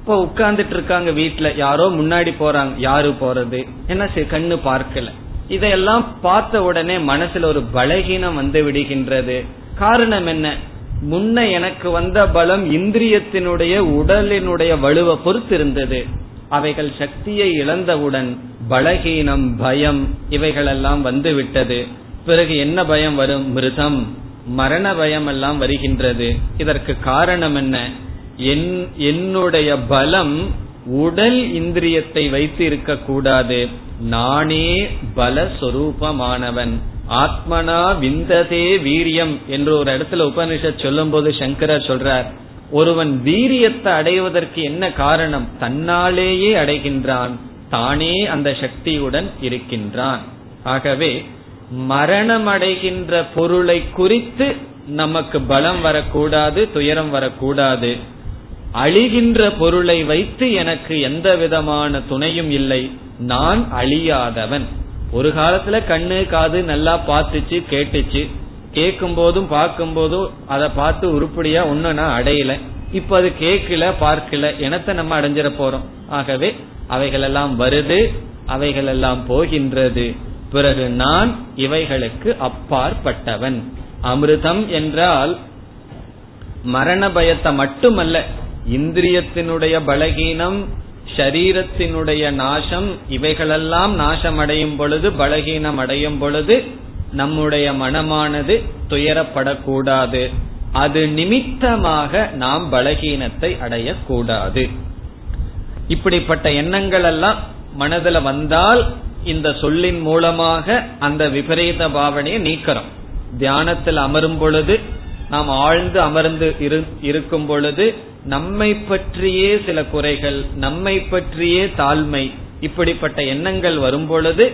இப்போ உட்கார்ந்துட்டு இருக்காங்க வீட்டுல, யாரோ முன்னாடி போறாங்க, யாரு போறது, என்ன கண்ணு பார்க்கல, இதையெல்லாம் பார்த்த உடனே மனசுல ஒரு பலகீனம் வந்து விடுகின்றது. காரணம் என்ன, முன்ன எனக்கு வந்த பலம் இந்திரியத்தினுடைய உடலினுடைய வலுவை பொறுத்து இருந்தது, அவைகள் சக்தியை இழந்தவுடன் பலகீனம், பயம் இவைகளெல்லாம் வந்து விட்டது. பிறகு என்ன பயம் வரும், மிருதம், மரண பயம் எல்லாம் வருகின்றது. இதற்கு காரணம் என்ன, என்னுடைய பலம் உடல் இந்திரியத்தை வைத்து இருக்க கூடாது, நானே பலஸ்வரூபமானவன். ஆத்மனா விந்ததே வீரியம் என்று ஒரு இடத்துல உபனிஷத் சொல்லும் போது சங்கரர் சொல்றார், ஒருவன் வீரியத்தை அடைவதற்கு என்ன காரணம், தன்னாலேயே அடைகின்றான், தானே அந்த சக்தியுடன் இருக்கின்றான். ஆகவே மரணமடைகின்ற பொருளை குறித்து நமக்கு பலம் வரக்கூடாது, துயரம் வரக்கூடாது. அழிகின்ற பொருளை வைத்து எனக்கு எந்த விதமான துணையும் இல்லை, நான் அழியாதவன். ஒரு காலத்துல கண்ணு காது நல்லா பார்த்துச்சு, கேட்டுச்சு, கேட்கும் போதும் பார்க்கும் போதும் அதை பார்த்து உருப்படியா ஒன்னு நான் அடையல, இப்ப அது கேட்கல பார்க்கல, எனத்தை நம்ம அடைஞ்சிட போறோம். ஆகவே அவைகளெல்லாம் வருது, அவைகளெல்லாம் போகின்றது, பிறகு நான் இவைகளுக்கு அப்பாற்பட்டவன். அமிர்தம் என்றால் மரண பயத்தை மட்டுமல்ல, இந்திரியத்தினுடைய பலகீனம், ஷரீரத்தினுடைய நாசம், இவைகளெல்லாம் நாசம் அடையும் பொழுது, பலகீனம் அடையும் பொழுது நம்முடைய மனமானது துயரப்படக்கூடாது, அது நிமித்தமாக நாம் பலகீனத்தை அடையக்கூடாது. இப்படிப்பட்ட எண்ணங்கள் எல்லாம் மனதுல வந்தால் இந்த சொல்லின் மூலமாக அந்த விபரீத பாவனையை நீக்கிறோம். தியானத்தில் அமரும் பொழுது, நாம் ஆழ்ந்து அமர்ந்து இருக்கும் பொழுது நம்மை பற்றியே சில குறைகள், நம்மை பற்றியே தாழ்மை, இப்படிப்பட்ட எண்ணங்கள் வரும் பொழுது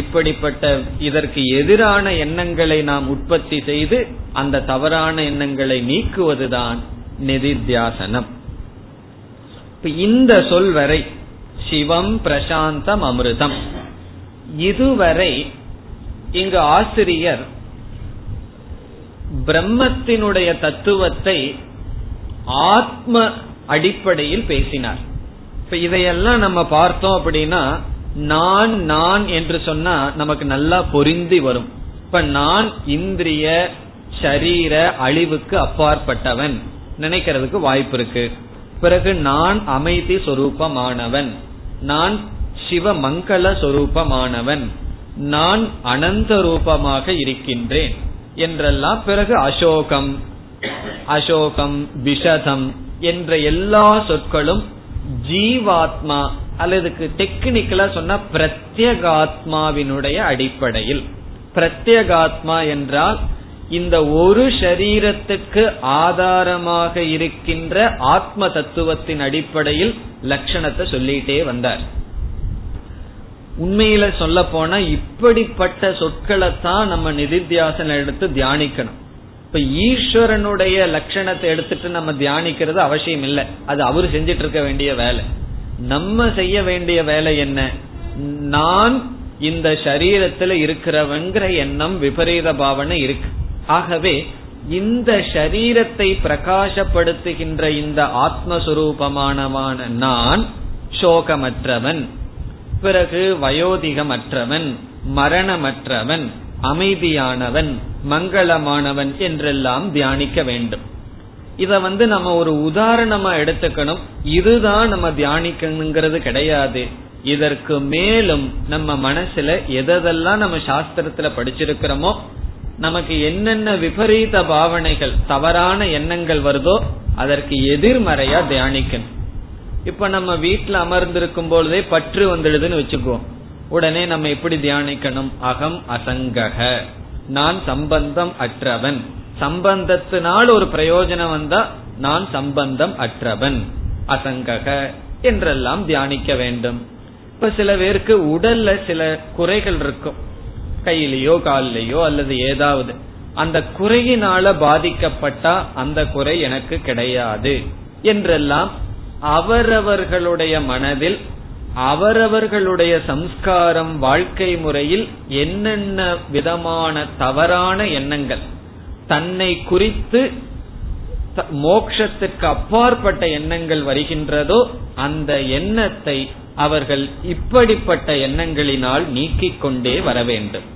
இப்படிப்பட்ட இதற்கு எதிரான எண்ணங்களை நாம் உற்பத்தி செய்து அந்த தவறான எண்ணங்களை நீக்குவதுதான் நிதித்தியாசனம். இந்த சொல் வரை சிவம் பிரசாந்தம் அமிர்தம், இதுவரை இங்கு ஆசிரியர் பிரம்மத்தினுடைய தத்துவத்தை ஆத்ம அடிப்படையில் பேசினார். இப்ப இதையெல்லாம் நம்ம பார்த்தோம் அப்படின்னா, நான் நான் என்று சொன்னா நமக்கு நல்லா பொருந்தி வரும். இப்ப நான் இந்திரிய சரீர அழிவுக்கு அப்பாற்பட்டவன் நினைக்கிறதுக்கு வாய்ப்பு இருக்கு. பிறகு நான் அமைதி சொரூபமானவன், நான் சிவமங்கள சொரூபமானவன், நான் அனந்த ரூபமாக இருக்கின்றேன் என்றெல்லாம். பிறகு அசோகம், அசோகம் விஷதம் என்ற எல்லா சொற்களும் ஜீவாத்மா, அல்லதுக்கு டெக்னிக்கலா சொன்ன பிரத்யேகாத்மாவினுடைய அடிப்படையில். பிரத்யேகாத்மா என்றால் இந்த ஒரு சரீரத்துக்கு ஆதாரமாக இருக்கின்ற ஆத்ம தத்துவத்தின் அடிப்படையில் லட்சணத்தை சொல்லிட்டே வந்தார். உண்மையில சொல்ல போனா இப்படிப்பட்ட சொற்களைத்தான் நம்ம நிதித்தியாசனம் எடுத்து தியானிக்கணும். இப்ப ஈஸ்வரனுடைய லட்சணத்தை எடுத்துட்டு நம்ம தியானிக்கிறது அவசியம் இல்லை, அது அவரு செஞ்சிட்டு இருக்க வேண்டிய வேலை. நம்ம செய்ய வேண்டிய வேலை என்ன, நான் இந்த சரீரத்துல இருக்கிறவங்கிற எண்ணம், விபரீத பாவனை இருக்கு. ஆகவே இந்த சரீரத்தை பிரகாசப்படுத்துகின்ற இந்த ஆத்மஸ்வரூபமானவான நான் சோகமற்றவன், பிறகு வயோதிகமற்றவன், மரணமற்றவன், அமைதியானவன், மங்களமானவன் என்றெல்லாம் தியானிக்க வேண்டும். இத நம்ம ஒரு உதாரணமா எடுத்துக்கணும், இதுதான் நம்ம தியானிக்கணுங்கிறது கிடையாது. இதற்கு மேலும் நம்ம மனசுல எதெல்லாம் நம்ம சாஸ்திரத்துல படிச்சிருக்கிறோமோ, நமக்கு என்னென்ன விபரீத பாவனைகள், தவறான எண்ணங்கள் வருதோ அதற்கு எதிர்மறையா தியானிக்கணும். இப்ப நம்ம வீட்டுல அமர்ந்திருக்கும் பொழுதே பற்று வந்துடுதுன்னு வச்சுக்குவோம், உடனே நம்ம எப்படி தியானிக்கணும், அகம் அசங்கக, நான் சம்பந்தம் அற்றவன், சம்பந்தத்தினால் ஒரு பிரயோஜனம் வந்தா நான் சம்பந்தம் அற்றவன், அசங்கக என்றெல்லாம் தியானிக்க வேண்டும். இப்ப சில பேருக்கு உடல்ல சில குறைகள் இருக்கும், கையிலயோ காலிலேயோ அல்லது ஏதாவது, அந்த குறையினால பாதிக்கப்பட்டா அந்த குறை எனக்கு கிடையாது என்றெல்லாம் அவரவர்களுடைய மனதில் அவரவர்களுடைய சம்ஸ்காரம் வாழ்க்கை முறையில் என்னென்ன விதமான தவறான எண்ணங்கள் தன்னை குறித்து மோட்சத்துக்கு அப்பாற்பட்ட எண்ணங்கள் வருகின்றதோ அந்த எண்ணத்தை அவர்கள் இப்படிப்பட்ட எண்ணங்களினால் நீக்கிக் கொண்டே வர வேண்டும்.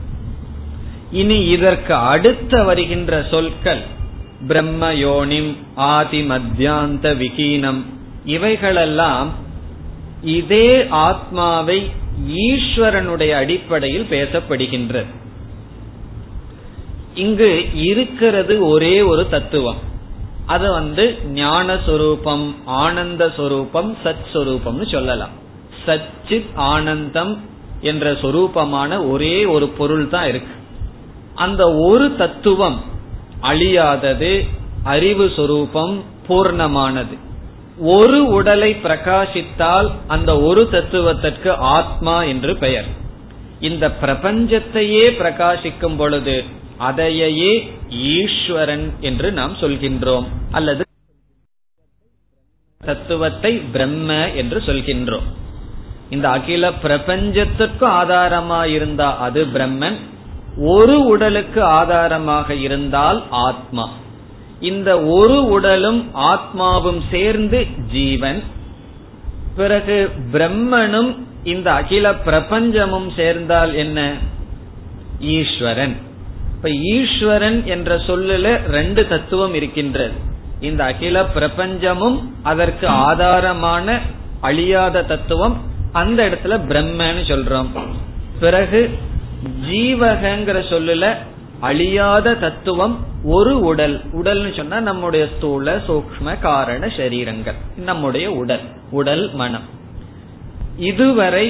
இனி இதற்கு அடுத்த வருகின்ற சொற்கள் பிரம்மயோனிம் ஆதி மத்தியாந்த விகீனம், இவைகளெல்லாம் இதே ஆத்மாவை ஈஸ்வரனுடைய அடிப்படையில் பேசப்படுகின்றது. இங்கு இருக்கிறது ஒரே ஒரு தத்துவம், அது ஞான சொரூபம், ஆனந்த சொரூபம், சத் சொரூபம்னு சொல்லலாம். சச்சித் ஆனந்தம் என்ற சொரூபமான ஒரே ஒரு பொருள் தான் இருக்கு. அந்த ஒரு தத்துவம் அழியாதது, அறிவு சொரூபம், பூர்ணமானது. ஒரு உடலை பிரகாசித்தால் அந்த ஒரு தத்துவத்திற்கு ஆத்மா என்று பெயர். இந்த பிரபஞ்சத்தையே பிரகாசிக்கும் பொழுது அதையே ஈஸ்வரன் என்று நாம் சொல்கின்றோம், அல்லது தத்துவத்தை பிரம்ம என்று சொல்கின்றோம். இந்த அகில பிரபஞ்சத்திற்கு ஆதாரமாக இருந்தால் அது பிரம்மன், ஒரு உடலுக்கு ஆதாரமாக இருந்தால் ஆத்மா. இந்த ஒரு உடலும் ஆத்மாவும் சேர்ந்து ஜீவன், பிறகு பிரம்மனும் இந்த அகில பிரபஞ்சமும் சேர்ந்தால் என்ன, ஈஸ்வரன். இப்ப ஈஸ்வரன் என்ற சொல்லுல ரெண்டு தத்துவம் இருக்கின்றது. இந்த அகில பிரபஞ்சமும் அதற்கு ஆதாரமான அழியாத தத்துவம், அந்த இடத்துல பிரம்மன்னு சொல்றோம். பிறகு ஜீவகங்கிற சொல்லுல அழியாத தத்துவம் ஒரு உடல். உடல்னு சொன்னா நம்முடைய ஸ்தூல சூக்ஷ்ம காரண சரீரங்கள், நம்முடைய உடல், உடல் மனம். இதுவரை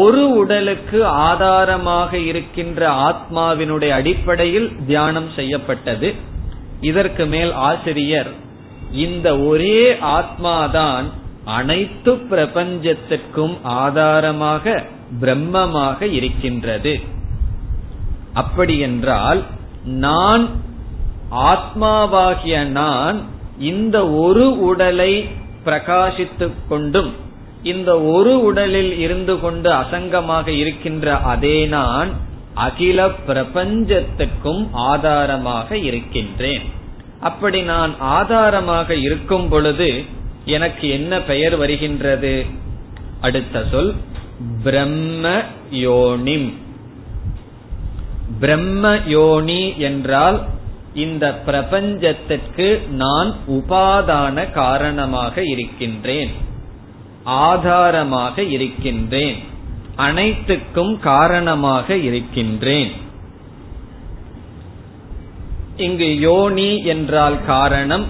ஒரு உடலுக்கு ஆதாரமாக இருக்கின்ற ஆத்மாவினுடைய அடிப்படையில் தியானம் செய்யப்பட்டது. இதற்கு மேல் ஆசிரியர் இந்த ஒரே ஆத்மாதான் அனைத்து பிரபஞ்சத்திற்கும் ஆதாரமாக பிரம்மமாக இருக்கின்றது. அப்படி என்றால் நான் ஆத்மாவாகிய நான் இந்த ஒரு உடலை பிரகாசித்துக் கொண்டும் இந்த ஒரு உடலில் இருந்து கொண்டு அசங்கமாக இருக்கின்ற அதே நான் அகில பிரபஞ்சத்துக்கும் ஆதாரமாக இருக்கின்றேன். அப்படி நான் ஆதாரமாக இருக்கும் பொழுது எனக்கு என்ன பெயர் வருகின்றது? அடுத்த சொல் பிரம்மயோனிம். பிரம்மயோனி என்றால் இந்த பிரபஞ்சத்திற்கு நான் உபாதான காரணமாக இருக்கின்றேன், ஆதாரமாக இருக்கின்றேன், அனைத்துக்கும் காரணமாக இருக்கின்றேன். இங்கு யோனி என்றால் காரணம்,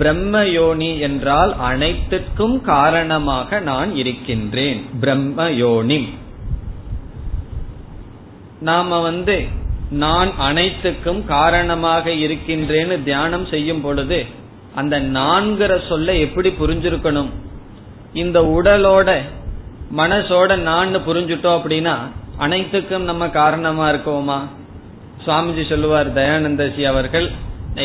பிரம்மயோனி என்றால் அனைத்துக்கும் காரணமாக நான் இருக்கின்றேன், பிரம்மயோனி. நாம நான் அனைத்துக்கும் காரணமாக இருக்கின்றேன்னு தியானம் செய்யும் பொழுது அந்த நான்கிற சொல்ல எப்படி புரிஞ்சிருக்கணும்? இந்த உடலோட மனசோட நான் புரிஞ்சுட்டோம் அப்படின்னா அனைத்துக்கும் நம்ம காரணமா இருக்கோமா? சுவாமிஜி சொல்லுவார், தயானந்தசி அவர்கள்,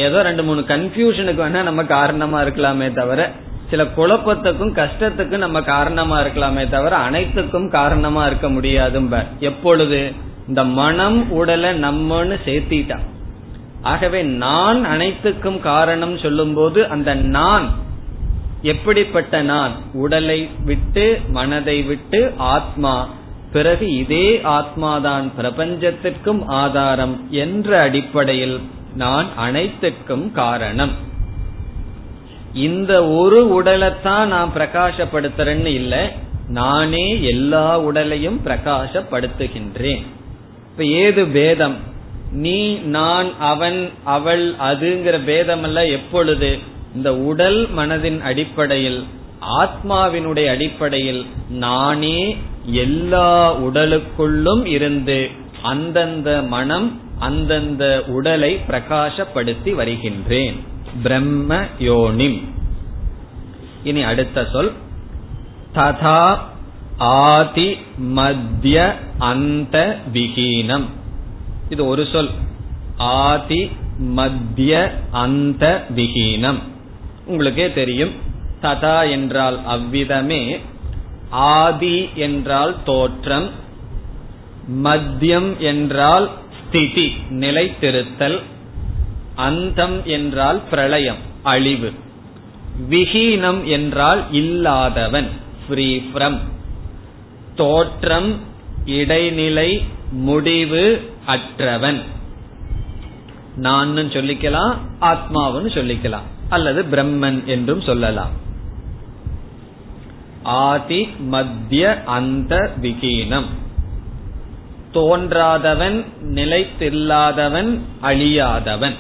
ஏதோ ரெண்டு மூணு கன்ஃபியூஷனுக்கு வேணா நம்ம காரணமா இருக்கலாமே தவிர, சில குழப்பத்துக்கும் கஷ்டத்துக்கும் நம்ம காரணமா இருக்கலாமே தவிர அனைத்துக்கும் காரணமா இருக்க முடியாது. எப்பொழுது இந்த மனம் உடலை நம்மன்னு சேர்த்திட்டான். ஆகவே நான் அனைத்துக்கும் காரணம் சொல்லும் போது அந்த நான் எப்படிப்பட்ட நான்? உடலை விட்டு மனதை விட்டு ஆத்மா, பிறகு இதே ஆத்மாதான் பிரபஞ்சத்திற்கும் ஆதாரம் என்ற அடிப்படையில் நான் அனைத்துக்கும் காரணம். இந்த ஒரு உடலைத்தான் நான் பிரகாசப்படுத்துறேன்னு இல்லை, நானே எல்லா உடலையும் பிரகாசப்படுத்துகின்றேன். இப்ப ஏது பேதம்? நீ, நான், அவன், அவள், அதுங்கிற பேதமல்ல. எப்பொழுது இந்த உடல் மனதின் அடிப்படையில் ஆத்மாவினுடைய அடிப்படையில் நானே எல்லா உடலுக்குள்ளும் இருந்து அந்தந்த மனம் அந்தந்த உடலை பிரகாசப்படுத்தி வருகின்றேன், பிரம்ம யோனிம். இனி அடுத்த சொல் ததா ஆதி மத்திய அந்த விஹீனம். இது ஒரு சொல், ஆதி மத்திய அந்த விஹீனம். உங்களுக்கே தெரியும், ததா என்றால் அவ்விதமே, ஆதி என்றால் தோற்றம், மத்தியம் என்றால் ஸ்திதி நிலைத்திருத்தல், அந்தம் என்றால் பிரளயம் அழிவு, விஹீனம் என்றால் இல்லாதவன் ஃப்ரீ ஃப்ரம், தோற்றம் இடைநிலை முடிவு அற்றவன். நான் சொல்லிக்கலாம், ஆத்மாவுன்னு சொல்லிக்கலாம், அல்லது பிரம்மன் என்றும் சொல்லலாம். ஆதி மத்திய அந்த விஹீனம், தோன்றாதவன், நிலைத்தில்லாதவன், அழியாதவன்.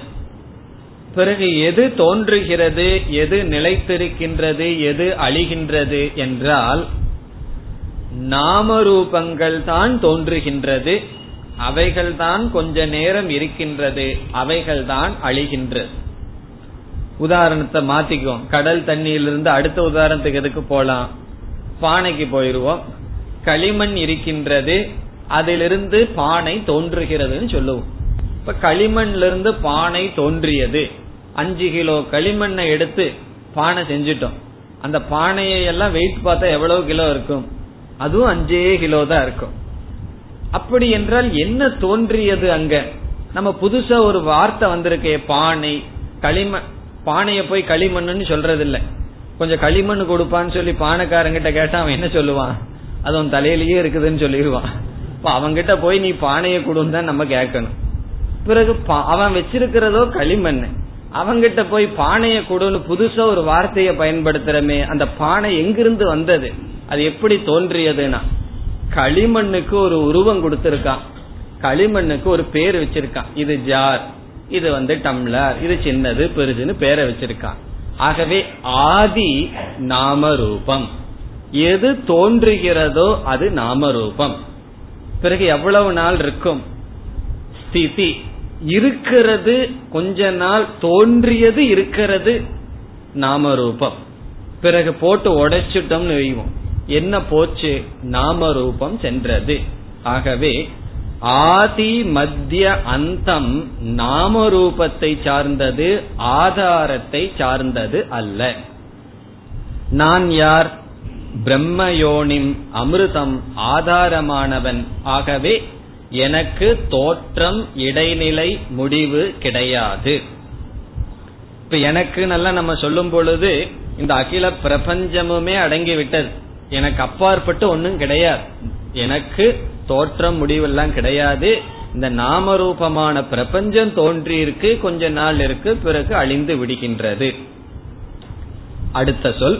பிறகு எது தோன்றுகிறது, எது நிலைத்திருக்கின்றது, எது அழிகின்றது என்றால் நாம ரூபங்கள் தான் தோன்றுகின்றது, அவைகள்தான் கொஞ்ச நேரம் இருக்கின்றது, அவைகள்தான் அழிகின்றது. உதாரணத்தை மாத்திக்குவோம், கடல் தண்ணியிலிருந்து அடுத்த உதாரணத்துக்கு எதுக்கு போலாம், பானைக்கு போயிடுவோம். களிமண் இருக்கின்றது, அதிலிருந்து பானை தோன்றுகிறதுன்னு சொல்லுவோம். இப்ப களிமண்ல இருந்து பானை தோன்றியது, 5 கிலோ களிமண்ணை எடுத்து பானை செஞ்சிட்டோம். அந்த பானையை எல்லாம் வெயிட் பார்த்தா எவ்வளவு கிலோ இருக்கும், அதுவும் 5 கிலோ தான் இருக்கும். அப்படி என்றால் என்ன தோன்றியது அங்க? நம்ம புதுசா ஒரு வார்த்தை வந்திருக்கே பானை, களிமண். பானைய போய் களிமண்ணுன்னு சொல்றது இல்ல, கொஞ்சம் களிமண் கொடுப்பான்னு சொல்லி பானைக்காரங்கிட்ட கேட்டா அவன் என்ன சொல்லுவான், அது அவன் தலையிலேயே இருக்குதுன்னு சொல்லிடுவான். இப்ப அவங்கிட்ட போய் நீ பானையை கொடுன்னு தான் நம்ம கேட்கணும். பிறகு அவன் வச்சிருக்கிறதோ களிமண், அவங்கிட்ட போய் பானையை கொடுன்னு புதுசா ஒரு வார்த்தையை பயன்படுத்துறமே, அந்த பானை எங்கிருந்து வந்தது, அது எப்படி தோன்றியதுன்னா களிமண்ணுக்கு ஒரு உருவம் கொடுத்திருக்கான், களிமண்ணுக்கு ஒரு பேர் வச்சிருக்கான். இது ஜார், இது டம்ளர், இது சின்னது பெருசுன்னு பேரை வச்சிருக்கான். ஆகவே ஆதி நாமரூபம், எது தோன்றுகிறதோ அது நாமரூபம். பிறகு எவ்வளவு நாள் இருக்கும், ஸ்திதி இருக்கிறது கொஞ்ச நாள், தோன்றியது இருக்கிறது நாமரூபம். பிறகு போட்டு உடைச்சிட்டோம்னு வைவோம், என்ன போச்சு, நாமரூபம் சென்றது. ஆகவே ஆதி மத்திய அந்தம் நாமரூபத்தை சார்ந்தது, ஆதாரத்தை சார்ந்தது அல்ல. நான் யார், பிரம்மயோனிம் அமிர்தம் ஆதாரமானவன். ஆகவே எனக்கு தோற்றம் இடைநிலை முடிவு கிடையாது. இப்ப எனக்கு நல்லா நம்ம சொல்லும் பொழுது இந்த அகில பிரபஞ்சமுமே அடங்கிவிட்டது, எனக்கு அப்பாற்பட்டு ஒன்னும் கிடையாது, எனக்கு தோற்றம் முடிவெல்லாம் கிடையாது. இந்த நாமரூபமான பிரபஞ்சம் தோன்றி இருக்கு, கொஞ்ச நாள் இருக்கு, பிறகு அழிந்து விடுகின்றது. அடுத்த சொல்,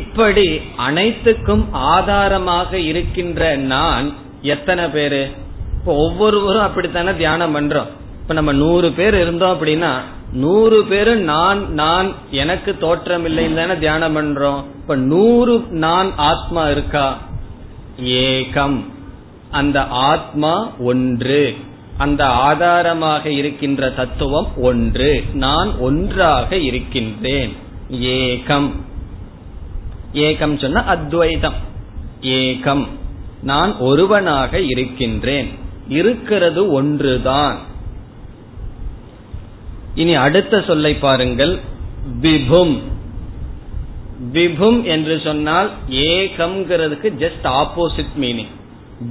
இப்படி அனைத்துக்கும் ஆதாரமாக இருக்கின்ற நான் எத்தனை பேரு? இப்போ ஒவ்வொருவரும் அப்படித்தானே தியானம் பண்றோம். இப்ப நம்ம 100 பேர் இருந்தோம் அப்படின்னா 100 பேரும் நான் நான் எனக்கு தோற்றம் இல்லைன்னு தானே தியானம் பண்றோம். இப்ப 100 நான் ஆத்மா இருக்கா? ஏகம், அந்த ஆத்மா ஒன்று, அந்த ஆதாரமாக இருக்கின்ற தத்துவம் ஒன்று, நான் ஒன்றாக இருக்கின்றேன். ஏகம், ஏகம் சொன்னா அத்வைதம், ஏகம் நான் ஒருவனாக இருக்கின்றேன், இருக்கிறது ஒன்றுதான். இனி அடுத்த சொல்லை பாருங்கள், விபும். விபும் என்று சொன்னால் ஏகம்ங்கிறதுக்கு ஜஸ்ட் ஆப்போசிட் மீனிங்,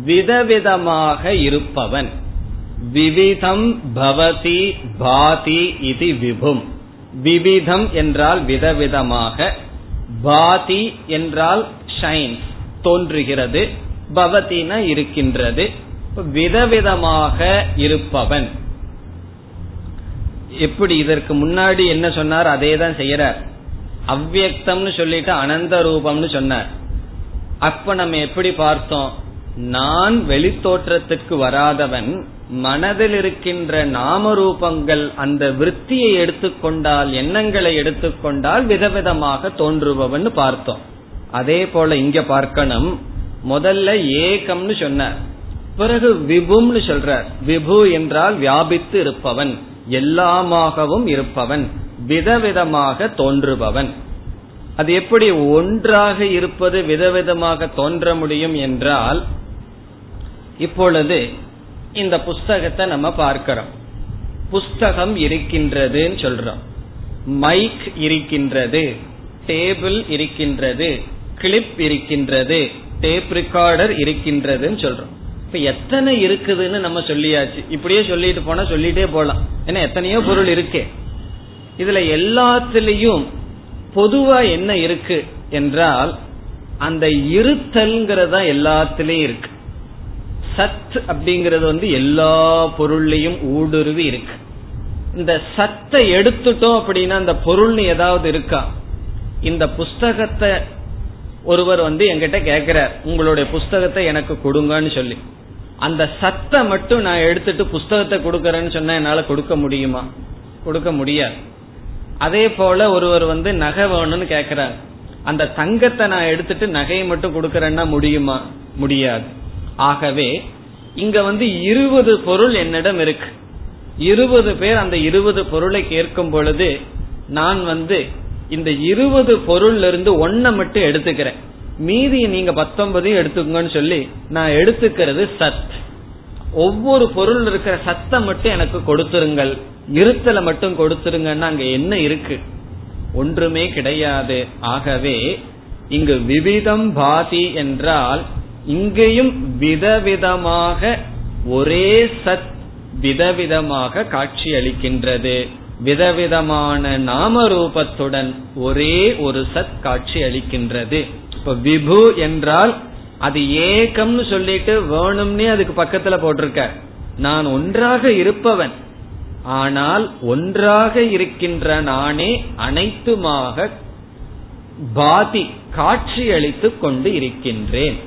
விதவிதமாக இருப்பவன், விவிதம் பவதி பாதி இது விபும். விவிதம் என்றால் விதவிதமாக, பாதி என்றால் ஷைன்ஸ் தோன்றுகிறது, பவதினா இருக்கின்றது, விதவிதமாக இருப்பவன். எப்படி இதற்கு முன்னாடி என்ன சொன்னார் அதே தான் செய்யறார். அவ்வியக்தம்னு சொல்லிட்டு அனந்த ரூபம்னு சொன்னார். அப்ப நம்ம எப்படி பார்த்தோம், நான் வெளித்தோற்றத்துக்கு வராதவன், மனதில் இருக்கின்ற நாம ரூபங்கள் அந்த விருத்தியை எடுத்துக்கொண்டால், எண்ணங்களை எடுத்துக்கொண்டால் விதவிதமாக தோன்றுபவன் பார்த்தோம். அதே போல இங்க பார்க்கணும், முதல்ல ஏகம்னு சொன்னார், பிறகு விபும்னு சொல்றார். விபு என்றால் வியாபித்து இருப்பவன், எல்லாமாகவும் இருப்பவன், விதவிதமாக தோன்றுபவன். அது எப்படி ஒன்றாக இருப்பது விதவிதமாக தோன்ற முடியும் என்றால், இப்பொழுது இந்த புஸ்தகத்தை நம்ம பார்க்கிறோம், புஸ்தகம் இருக்கின்றதுன்னு சொல்றோம், மைக் இருக்கின்றது, டேபிள் இருக்கின்றது, கிளிப் இருக்கின்றது, டேப் ரெக்கார்டர் இருக்கின்றதுன்னு சொல்றோம். இப்ப எத்தனை இருக்குதுன்னு நம்ம சொல்லியாச்சு. இப்படியே சொல்லிட்டு போனா சொல்லிட்டே போலாம், ஏன்னா எத்தனையோ பொருள் இருக்கே. இதுல எல்லாத்திலையும் பொதுவா என்ன இருக்கு என்றால் அந்த இருத்தல்ங்கிறதா எல்லாத்திலயும் இருக்கு. சத் அப்படிங்கறது எல்லா பொருள்லயும் ஊடுருவி இருக்கு. இந்த சத்தை எடுத்துட்டோம் அப்படின்னா அந்த பொருள் ஏதாவது இருக்கா? இந்த புஸ்தகத்தை ஒருவர் என்கிட்ட கேக்குறார், உங்களுடைய புஸ்தகத்தை எனக்கு கொடுங்கன்னு சொல்லி, அந்த சத்தை மட்டும் நான் எடுத்துட்டு புஸ்தகத்தை கொடுக்கறேன்னு சொன்னா என்னால கொடுக்க முடியுமா? கொடுக்க முடியாது. அதே போல ஒருவர் நகை வேணும்னு கேக்குறாரு, அந்த தங்கத்தை நான் எடுத்துட்டு நகையை மட்டும் கொடுக்கறேன்னா முடியுமா? முடியாது. ஆகவே இங்க 20 பொருள் என்னிடம் இருக்கு. 20 பேர் அந்த 20 பொருளை கேட்கும் பொழுது நான் இந்த 20 பொருள்ல இருந்து ஒன்ன மட்டும் எடுத்துக்கிறேன், மீதியை நீங்க 19 எடுத்துக்கங்கன்னு சொல்லி நான் எடுத்துக்கிறது சத். ஒவ்வொரு பொருள் இருக்கிற சத்தை மட்டும் எனக்கு கொடுத்துருங்கள், இருத்தலை மட்டும் கொடுத்துருங்கன்னா அங்க என்ன இருக்கு? ஒன்றுமே கிடையாது. ஆகவே இங்கு விவிதம் பாதி என்றால் இங்கேயும் விதவிதமாக ஒரே சத் விதவிதமாக காட்சி அளிக்கின்றது. விதவிதமான நாம ரூபத்துடன் ஒரே ஒரு சத் காட்சி அளிக்கின்றது. இப்ப விபு என்றால் அது ஏகம்னு சொல்லிட்டு வேணும்னே அதுக்கு பக்கத்துல போட்டிருக்க, நான் ஒன்றாக இருப்பவன், ஆனால் ஒன்றாக இருக்கின்ற நானே அனைத்துமாக பாதி காட்சி அளித்து கொண்டு இருக்கின்றேன்.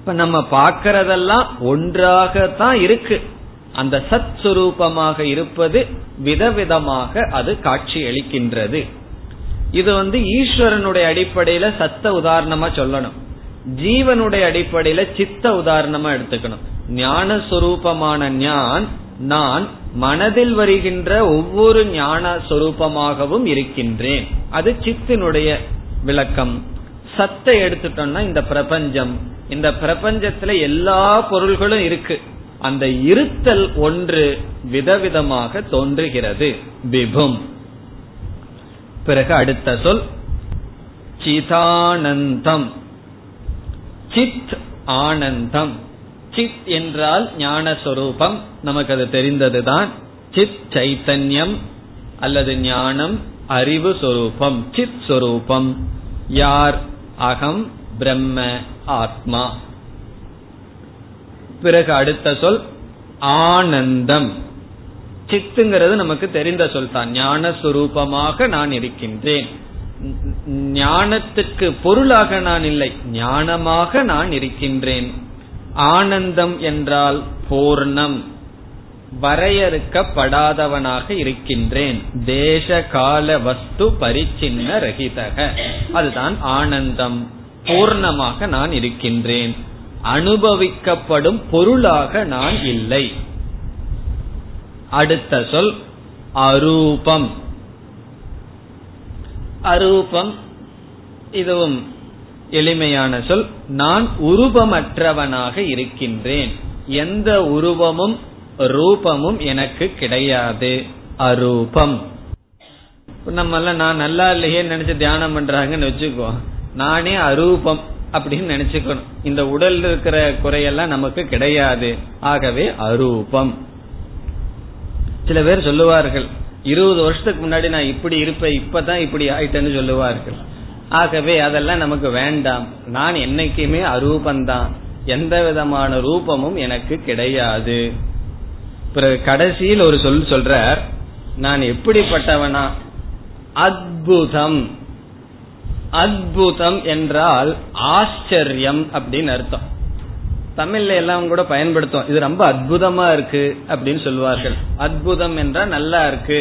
இப்ப நம்ம பார்க்கறதெல்லாம் ஒன்றாகத்தான் இருக்கு. அந்த சத் சுரூபமாக இருப்பது விதவிதமாக அது காட்சி அளிக்கின்றது. இது ஈஸ்வரனுடைய அடிப்படையில சத்த உதாரணமா சொல்லணும், ஜீவனுடைய அடிப்படையில சித்த உதாரணமா எடுத்துக்கணும். ஞான சுரூபமான நான் மனதில் வருகின்ற ஒவ்வொரு ஞான சுரூபமாகவும் இருக்கின்றேன், அது சித்தினுடைய விளக்கம். சத்தை எடுத்துட்டோம்னா இந்த பிரபஞ்சம், இந்த பிரபஞ்சத்துல எல்லா பொருள்களும் இருக்கு, அந்த இருத்தல் ஒன்று விதவிதமாக தோன்றுகிறது. விபும். பிறகு அடுத்த சொல் சிதானந்தம். சித் ஆனந்தம். சித் என்றால் ஞான சொரூபம், நமக்கு அது தெரிந்ததுதான். சித் சைத்தன்யம் அல்லது ஞானம், அறிவு சொரூபம், சித் சொரூபம். யார்? அகம், பிரம்ம, ஆத்மா. பிறகு அடுத்த சொல் ஆனந்தம். சித்துங்கிறது நமக்கு தெரிந்த சொல் தான், ஞான சுரூபமாக நான் இருக்கின்றேன், ஞானத்துக்கு பொருளாக நான் இல்லை, ஞானமாக நான் இருக்கின்றேன். ஆனந்தம் என்றால் பூர்ணம், வரையறுக்கப்படாதவனாக இருக்கின்றேன், தேச கால வஸ்து பரிச்சின்ன ரஹிதக, அதுதான் ஆனந்தம், பூர்ணமாக நான் இருக்கின்றேன், அனுபவிக்கப்படும் பொருளாக நான் இல்லை. அடுத்த சொல் அரூபம். அரூபம் இதுவும் எளிமையான சொல், நான் உருவமற்றவனாக இருக்கின்றேன், எந்த உருவமும் ரூபமும் எனக்கு கிடையாது, அரூபம். நம்ம எல்லாம் நான் நல்லா இல்லையே நினைச்சு தியானம் பண்றாங்கன்னு வச்சுக்கோ, நானே அரூபம் அப்படின்னு நினைச்சுக்கணும். இந்த உடல் இருக்கிற குறையெல்லாம் நமக்கு கிடையாது. ஆகவே அரூபம். சில பேர் சொல்லுவார்கள் 20 வருஷத்துக்கு முன்னாடி நான் இப்படி இருப்பேன், இப்பதான் இப்படி ஆயிட்டேன்னு சொல்லுவார்கள். ஆகவே அதெல்லாம் நமக்கு வேண்டாம், நான் என்னைக்குமே அரூபந்தான், எந்த விதமான ரூபமும் எனக்கு கிடையாது. பிறகு கடைசியில் ஒரு சொல் சொல்றார், நான் எப்படிப்பட்டவனா? அத்புதம். அத்புதம் என்றால் ஆச்சரியம் அப்படின்னு அர்த்தம். தமிழ்ல எல்லாம் கூட பயன்படுத்தும், இது ரொம்ப அத்புதமா இருக்கு அப்படின்னு சொல்வார்கள். அத்புதம் என்றால் நல்லா இருக்கு,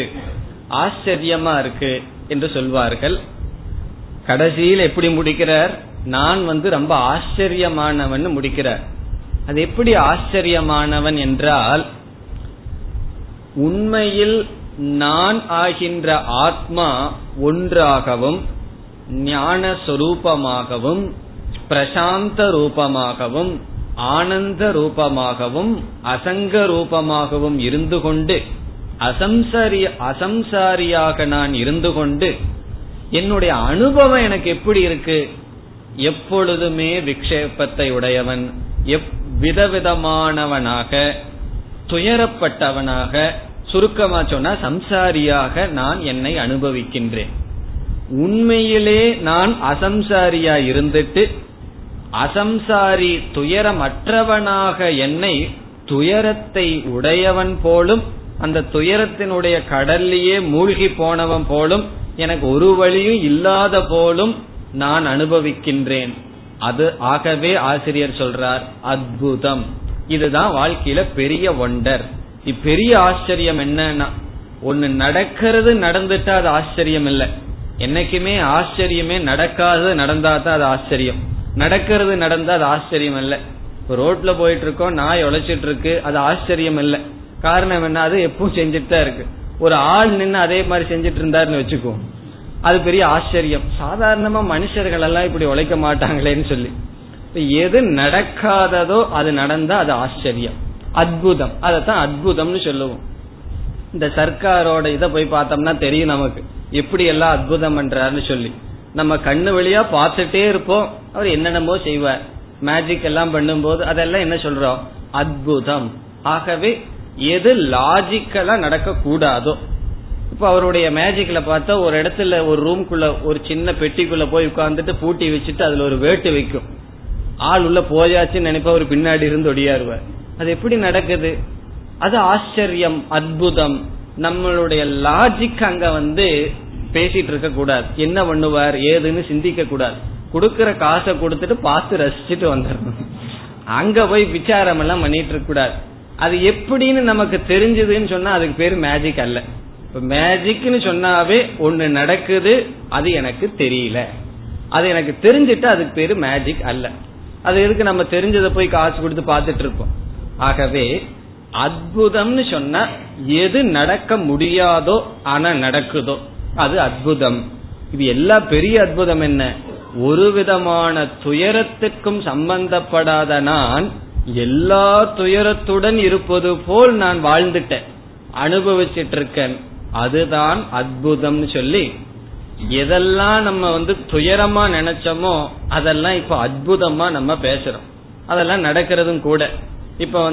ஆச்சரியமா இருக்கு என்று சொல்வார்கள். கடைசியில் எப்படி முடிக்கிறார்? நான் ரொம்ப ஆச்சரியமானவன் முடிக்கிறார். அது எப்படி ஆச்சரியமானவன் என்றால், உண்மையில் நான் ஆகின்ற ஆத்மா ஒன்றாகவும் ஞான சொரூபமாகவும் பிரசாந்த ரூபமாகவும் ஆனந்த ரூபமாகவும் அசங்க ரூபமாகவும் இருந்து கொண்டு அசம்சாரியாக நான் இருந்து கொண்டு என்னுடைய அனுபவம் எனக்கு எப்படி இருக்கு, எப்பொழுதுமே விக்ஷேபத்தை உடையவன், விதவிதமானவனாக, துயரப்பட்டவனாக, சுருக்கமா சொன்னா சம்சாரியாக நான் என்னை அனுபவிக்கின்றேன். உண்மையிலே நான் அசம்சாரியா இருந்துட்டு அசம்சாரி துயரமற்றவனாக என்னை துயரத்தை உடையவன் போலும், அந்த துயரத்தினுடைய கடல்லையே மூழ்கி போனவன் போலும், எனக்கு ஒரு வழியும் இல்லாத போலும் நான் அனுபவிக்கின்றேன். அது ஆகவே ஆசிரியர் சொல்றார் அற்புதம். இதுதான் வாழ்க்கையில பெரிய ஒண்டர். இப்பெரிய ஆச்சரியம் என்னன்னா, ஒன்னு நடக்கிறது நடந்துட்டா அது ஆச்சரியம் இல்லை. என்னைக்குமே ஆச்சரியமே நடக்காது, நடந்தாதான் அது ஆச்சரியம். நடக்கிறது நடந்தா அது ஆச்சரியம் இல்லை. ரோட்ல போயிட்டு இருக்கோம், நாய் உழைச்சிட்டு இருக்கு, அது ஆச்சரியம் இல்லை. காரணம் என்ன, அது எப்பவும் செஞ்சுட்டு தான் இருக்கு. ஒரு ஆள் நின்று அதே மாதிரி செஞ்சுட்டு இருந்தாருன்னு வச்சுக்கோ, அது பெரிய ஆச்சரியம். சாதாரணமா மனுஷர்கள் எல்லாம் இப்படி உழைக்க மாட்டாங்களேன்னு சொல்லி, எது நடக்காததோ அது நடந்தா அது ஆச்சரியம், அற்புதம். அதத்தான் அற்புதம்னு சொல்லுவோம். இந்த சர்க்காரோட இதை போய் பார்த்தோம்னா தெரியும் நமக்கு எப்படி எல்லாம் அற்புதம் பண்றாருன்னு சொல்லி. நம்ம கண்ணு வழியா பார்த்துட்டே இருப்போம், அவர் என்னென்னமோ செய்வார், மேஜிக் எல்லாம் பண்ணும் போது அதெல்லாம் என்ன சொல்றோம், அற்புதம். ஆகவே எது லாஜிக்கலா நடக்க கூடாதோ, இப்ப அவருடைய மேஜிக்ல பார்த்தா ஒரு இடத்துல ஒரு ரூம்குள்ள ஒரு சின்ன பெட்டிக்குள்ள போய் உட்கார்ந்துட்டு பூட்டி வச்சுட்டு அதுல ஒரு வேட்டு வைக்கும், ஆள் உள்ள போயாச்சுன்னு நினைப்பா ஒரு பின்னாடி இருந்து ஒடியாருவார். அது எப்படி நடக்குது, அது ஆச்சரியம், அற்புதம். நம்மளுடைய லாஜிக் அங்க பேசிட்டு இருக்க கூடாது, என்ன பண்ணுவார் ஏதுன்னு சிந்திக்க கூடாது. கொடுக்கற காசை கொடுத்துட்டு பார்த்து ரசிச்சுட்டு வந்துடணும், அங்க போய் விசாரம் எல்லாம் பண்ணிட்டு இருக்க கூடாது. அது எப்படின்னு நமக்கு தெரிஞ்சதுன்னு சொன்னா அதுக்கு பேர் மேஜிக் அல்ல. இப்ப மேஜிக்னு சொன்னாவே ஒண்ணு நடக்குது, அது எனக்கு தெரியல, அது எனக்கு தெரிஞ்சுட்டு அதுக்கு பேரு மேஜிக் அல்ல. அது எதுக்கு நம்ம தெரிஞ்சதை போய் காசு கொடுத்து பார்த்துட்டு இருப்போம். ஆகவே அற்புதம்னு சொன்னா எது நடக்க முடியாதோ ஆனா நடக்குதோ அது அற்புதம். இது எல்லா பெரிய அற்புதம் என்ன, ஒரு விதமான துயரத்திற்கும் சம்பந்தப்படாத நான் எல்லா துயரத்துடன் இருப்பது போல் நான் வாழ்ந்துட்டேன், அனுபவிச்சுட்டு இருக்கேன். அதுதான் அற்புதம்னு சொல்லி, எதெல்லாம் நம்ம துயரமா நினைச்சோமோ அதெல்லாம் இப்ப அற்புதமா நம்ம பேசுறோம், அதெல்லாம் நடக்கிறதும் கூட. இப்ப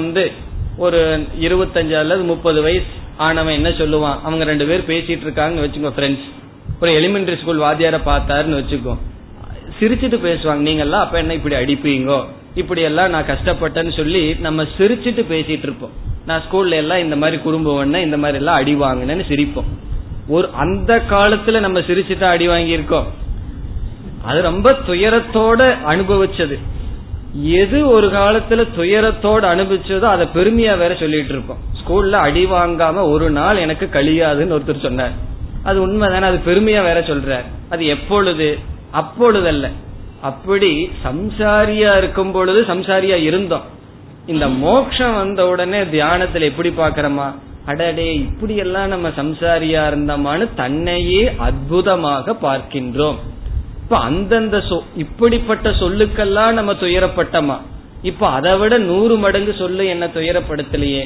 ஒரு 25 அல்லது 30 வயசு ஆனவன் என்ன சொல்லுவான், அவங்க ரெண்டு பேர் பேசிட்டு இருக்காங்கன்னு வச்சுக்கோ ஃப்ரெண்ட்ஸ், ஒரு எலிமெண்டரி ஸ்கூல் வாத்தியார பார்த்தாருன்னு வச்சுக்கோ, சிரிச்சுட்டு பேசுவாங்க, நீங்கெல்லாம் அப்ப என்ன இப்படி அடிப்பீங்கோ, இப்படி எல்லாம் நான் கஷ்டப்பட்டேன்னு சொல்லி நம்ம சிரிச்சுட்டு பேசிட்டு இருப்போம். நான் ஸ்கூல்ல எல்லாம் இந்த மாதிரி குறும்புவேன்னா இந்த மாதிரி எல்லாம் அடி வாங்கினேன்னு சிரிப்போம். ஒரு அந்த காலத்துல நம்ம சிரிச்சுட்டா அடி வாங்கியிருக்கோம், அது ரொம்ப துயரத்தோட அனுபவிச்சது. எது ஒரு காலத்துல துயரத்தோடு அனுபவிச்சதோ அதை பெருமையா வேற சொல்லிட்டு இருக்கோம். ஸ்கூல்ல அடி வாங்காம ஒரு நாள் எனக்கு கழியாதுன்னு ஒருத்தர் சொன்னார், அது உண்மைதானே, அது பெருமையா வேற சொல்றார். அது எப்பொழுது, அப்பொழுதல்ல. அப்படி சம்சாரியா இருக்கும் பொழுது சம்சாரியா இருந்தோம். இந்த மோட்சம் வந்த உடனே தியானத்துல எப்படி பாக்கிறோமா, அடடே இப்படி எல்லாம் நம்ம சம்சாரியா இருந்தோமான்னு தன்னையே அற்புதமாக பார்க்கின்றோம். இப்ப அந்தந்த இப்படிப்பட்ட சொல்லுக்கெல்லாம் நம்ம துயரப்பட்டமா, இப்ப அதை விட 100 மடங்கு சொல்லு என்ன துயரப்படுத்தலையே,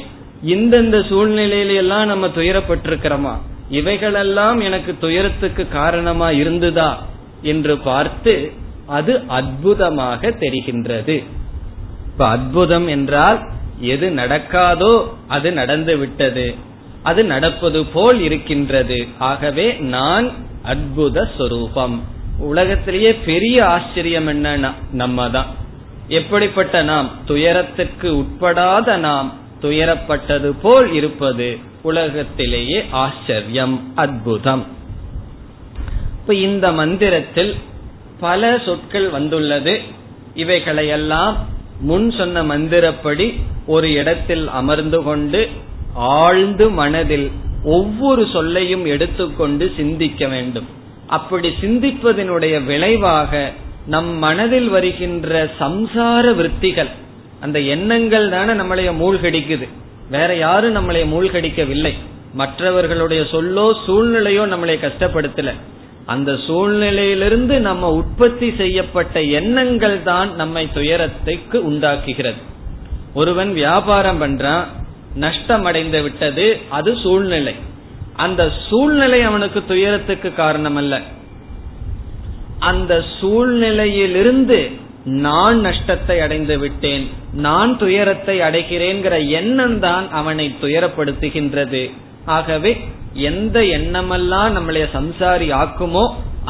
இந்தந்த சூழ்நிலையிலாம் நம்ம துயரப்பட்டிருக்கிறோமா, இவைகளெல்லாம் எனக்கு துயரத்துக்கு காரணமா இருந்துதா என்று பார்த்து அது அற்புதமாக தெரிகின்றது. இப்ப அற்புதம் என்றால் எது நடக்காதோ அது நடந்து விட்டது, அது நடப்பது போல் இருக்கின்றது. ஆகவே நான் அற்புத ஸ்வரூபம். உலகத்திலேயே பெரிய ஆச்சரியம் என்னன்னா நம்ம தான். எப்படிப்பட்ட நாம், துயரத்திற்கு உட்படாத நாம், துயரப்பட்டது போல் இருப்பது உலகத்திலேயே ஆச்சரியம், அற்புதம். இப்ப இந்த மந்திரத்தில் பல சொற்கள் வந்துள்ளது. இவைகளையெல்லாம் முன் சொன்ன மந்திரப்படி ஒரு இடத்தில் அமர்ந்து கொண்டு ஆழ்ந்து மனதில் ஒவ்வொரு சொல்லையும் எடுத்துக்கொண்டு சிந்திக்க வேண்டும். அப்படி சிந்திப்பதனுடைய விளைவாக நம் மனதில் வருகின்ற சம்சார விருத்திகள், அந்த எண்ணங்கள் தானே நம்மளைய மூழ்கடிக்குது, வேற யாரும் நம்மளை மூழ்கடிக்கவில்லை. மற்றவர்களுடைய சொல்லோ சூழ்நிலையோ நம்மளை கஷ்டப்படுத்தல, அந்த சூழ்நிலையிலிருந்து நம்ம உற்பத்தி செய்யப்பட்ட எண்ணங்கள் தான் நம்மை துயரத்துக்கு உண்டாக்குகிறது. ஒருவன் வியாபாரம் பண்றான், நஷ்டம் அடைந்து விட்டது, அது சூழ்நிலை. அந்த சூழ்நிலை அவனுக்கு துயரத்துக்கு காரணம் அல்ல. அந்த சூழ்நிலையிலிருந்து நான் நஷ்டத்தை அடைந்து விட்டேன், நான் துயரத்தை அடைகிறேன்கிற எண்ணம் தான் அவனை துயரப்படுத்துகின்றது. ஆகவே எந்த எண்ணமெல்லாம் நம்மளை சம்சாரி ஆக்குமோ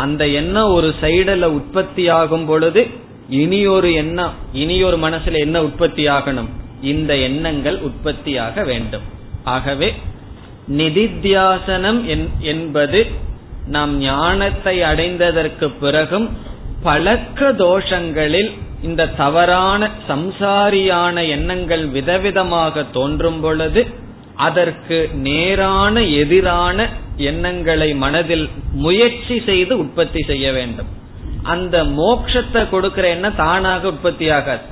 அந்த எண்ணம் ஒரு சைடுல உற்பத்தி ஆகும் பொழுது இனியொரு மனசுல என்ன உற்பத்தி ஆகணும், இந்த எண்ணங்கள் உற்பத்தியாக வேண்டும். ஆகவே நிதித்தியாசனம் என்பது நாம் ஞானத்தை அடைந்ததற்கு பிறகும் பழக்க தோஷங்களில் இந்த தவறான சம்சாரியான எண்ணங்கள் விதவிதமாக தோன்றும் பொழுது அதற்கு நேரான எதிரான எண்ணங்களை மனதில் முயற்சி செய்து உற்பத்தி செய்ய வேண்டும். அந்த மோட்சத்தை கொடுக்கிற எண்ணம் தானாக உற்பத்தி ஆகாது,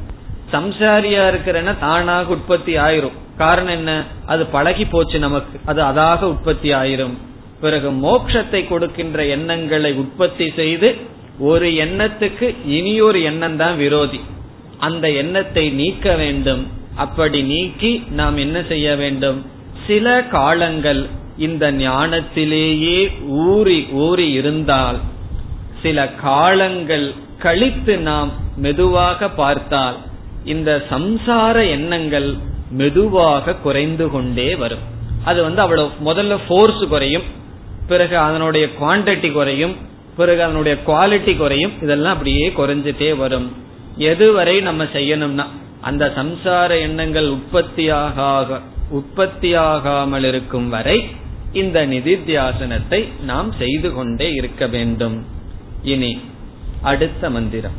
சம்சாரியா இருக்கிற எண்ணம் தானாக உற்பத்தி ஆயிரும். காரணம் என்ன, அது பழகி போச்சு நமக்கு, அது அதாக உற்பத்தி ஆயிரும். பிறகு மோட்சத்தை கொடுக்கின்ற எண்ணங்களை உற்பத்தி செய்து ஒரு எண்ணத்துக்கு இனியொரு எண்ணம் தான் விரோதி, அந்த எண்ணத்தை நீக்க வேண்டும். அப்படி நீக்கி நாம் என்ன செய்ய வேண்டும், சில காலங்கள் இந்த ஞானத்திலேயே ஊறி ஊறி இருந்தால், சில காலங்கள் கழித்து நாம் மெதுவாக பார்த்தால் இந்த சம்சார எண்ணங்கள் மெதுவாக குறைந்து கொண்டே வரும். அது அவ்வளவு முதல்ல ஃபோர்ஸ் குறையும், பிறகு அதனுடைய குவான்டிட்டி குறையும், பிறகு அதனுடைய குவாலிட்டி குறையும், இதெல்லாம் அப்படியே குறைஞ்சிட்டே வரும். எதுவரை நம்ம செய்யணும்னா அந்த சம்சார எண்ணங்கள் உற்பத்தியாகாமல் இருக்கும் வரை இந்த நிதித்தியாசனத்தை நாம் செய்து கொண்டே இருக்க வேண்டும். இனி அடுத்த மந்திரம்,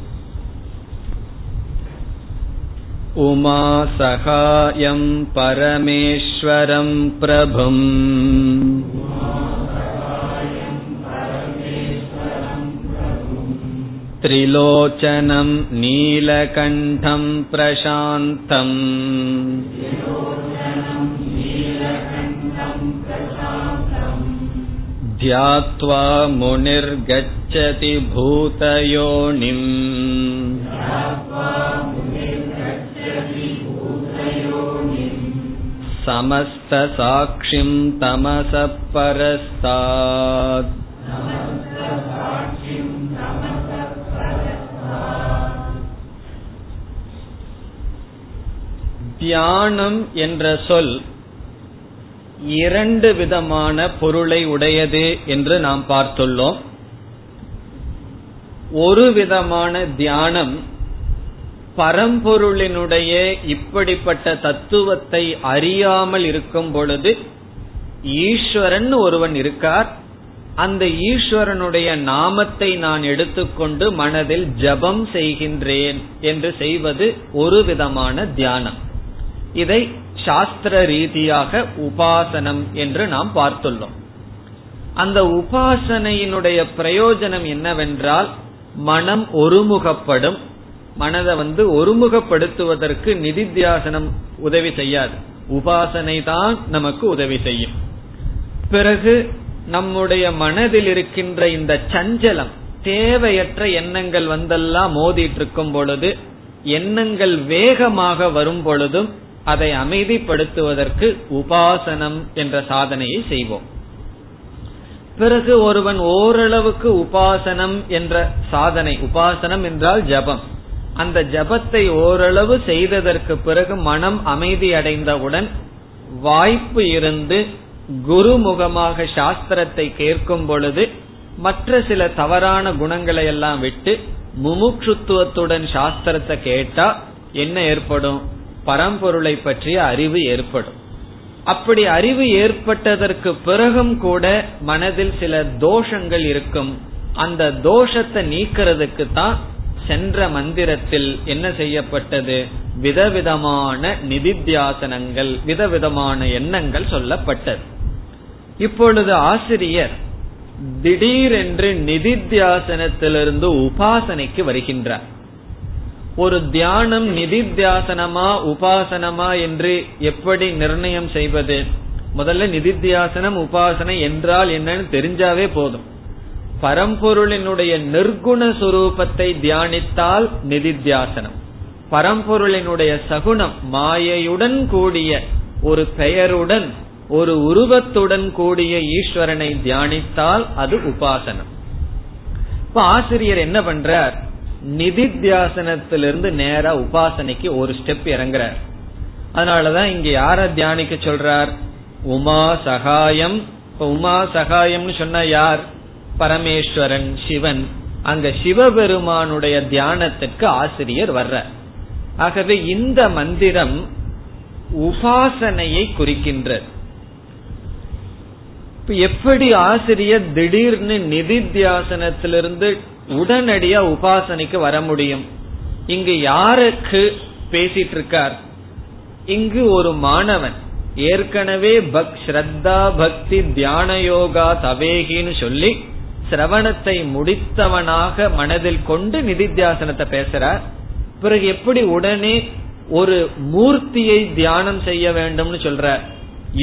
உமா சகாயம் பரமேஸ்வரம் பிரபும் த்ரிலோச்சனம் நீலகண்டம் பிரசாந்தம் த்யாத்வா முனிர் கச்சதி பூதயோனிம் சமஸ்த சாக்ஷிம் தமஸ பரஸ்தாத் தியானம் என்ற சொல் இரண்டு விதமான பொருளை உடையது என்று நாம் பார்த்துள்ளோம். ஒரு விதமான தியானம் பரம்பொருளினுடைய இப்படிப்பட்ட தத்துவத்தை அறியாமல் இருக்கும் பொழுது ஈஸ்வரன் ஒருவன் இருக்கார், அந்த ஈஸ்வரனுடைய நாமத்தை நான் எடுத்துக்கொண்டு மனதில் ஜபம் செய்கின்றேன் என்று செய்வது ஒரு விதமான தியானம். இதை சாஸ்திர ரீதியாக உபாசனம் என்று நாம் பார்த்துள்ளோம். அந்த உபாசனையினுடைய பிரயோஜனம் என்னவென்றால் மனம் ஒருமுகப்படும். மனதை ஒருமுகப்படுத்துவதற்கு நிதித்தியாசனம் உதவி செய்யாது, உபாசனை தான் நமக்கு உதவி செய்யும். பிறகு நம்முடைய மனதில் இருக்கின்ற இந்த சஞ்சலம், தேவையற்ற எண்ணங்கள் வந்தெல்லாம் மோதிட்டு இருக்கும் பொழுது, எண்ணங்கள் வேகமாக வரும் பொழுதும் அதை அமைதிப்படுத்துவதற்கு உபாசனம் என்ற சாதனையை செய்வோம். பிறகு ஒருவன் ஓரளவுக்கு உபாசனம் என்ற சாதனை, உபாசனம் என்றால் ஜபம், அந்த ஜபத்தை ஓரளவு செய்ததற்கு பிறகு மனம் அமைதி அடைந்தவுடன் வாய்ப்பு இருந்து குருமுகமாக சாஸ்திரத்தை கேட்கும் பொழுது மற்ற சில தவறான குணங்களை எல்லாம் விட்டு முமுட்சுத்துவத்துடன் சாஸ்திரத்தை கேட்டா என்ன ஏற்படும், பரம்பொருளை பற்றிய அறிவு ஏற்படும். அப்படி அறிவு ஏற்பட்டதற்கு பிறகும் கூட மனதில் சில தோஷங்கள் இருக்கும், அந்த தோஷத்தை நீக்கிறதுக்கு தான் சென்ற மந்திரத்தில் என்ன செய்யப்பட்டது, விதவிதமான நிதித்தியாசனங்கள், விதவிதமான எண்ணங்கள் சொல்லப்பட்டது. இப்பொழுது ஆசிரியர் திடீரென்று நிதித்தியாசனத்திலிருந்து உபாசனைக்கு வருகின்றார். ஒரு தியானம் நிதித்தியாசனமா உபாசனமா என்று எப்படி நிர்ணயம் செய்வது? முதல்ல நிதித்தியாசனம் உபாசனை என்றால் என்னன்னு தெரிஞ்சாவே போதும். பரம்பொருளினுடைய நிர்குண சுரூபத்தை தியானித்தால் நிதித்தியாசனம், பரம்பொருளினுடைய சகுணம் மாயையுடன் கூடிய ஒரு பெயருடன் ஒரு உருவத்துடன் கூடிய ஈஸ்வரனை தியானித்தால் அது உபாசனம். இப்ப ஆசிரியர் என்ன பண்றார், நிதித்தியாசனத்திலிருந்து நேரா உபாசனைக்கு ஒரு ஸ்டெப் இறங்குறார். அதனாலதான் இங்க யார தியானிக்க சொல்றார், உமா சகாயம். இப்ப உமா சகாயம்னு சொன்ன யார், பரமேஸ்வரன் சிவன். அங்க சிவபெருமானுடைய தியானத்திற்கு ஆசிரியர் வர்றார். ஆகவே இந்த மந்திரம் உபாசனையை குறிக்கின்றது. எப்படி ஆசிரியர் திடீர்னு நிதித்தியாசனத்திலிருந்து உடனடியா உபாசனைக்கு வர முடியும்? இங்கு யாருக்கு பேசிட்டு இருக்கார், இங்கு ஒரு மாணவன். ஏற்கனவே ஸ்ரத்தா பக்தி தியான யோகா தவேகின்னு சொல்லி சிரவணத்தை முடித்தவனாக மனதில் கொண்டு நிதித்தியாசனத்தை பேசுறார். பிறகு எப்படி உடனே ஒரு மூர்த்தியை தியானம் செய்ய வேண்டும்னு சொல்றார்.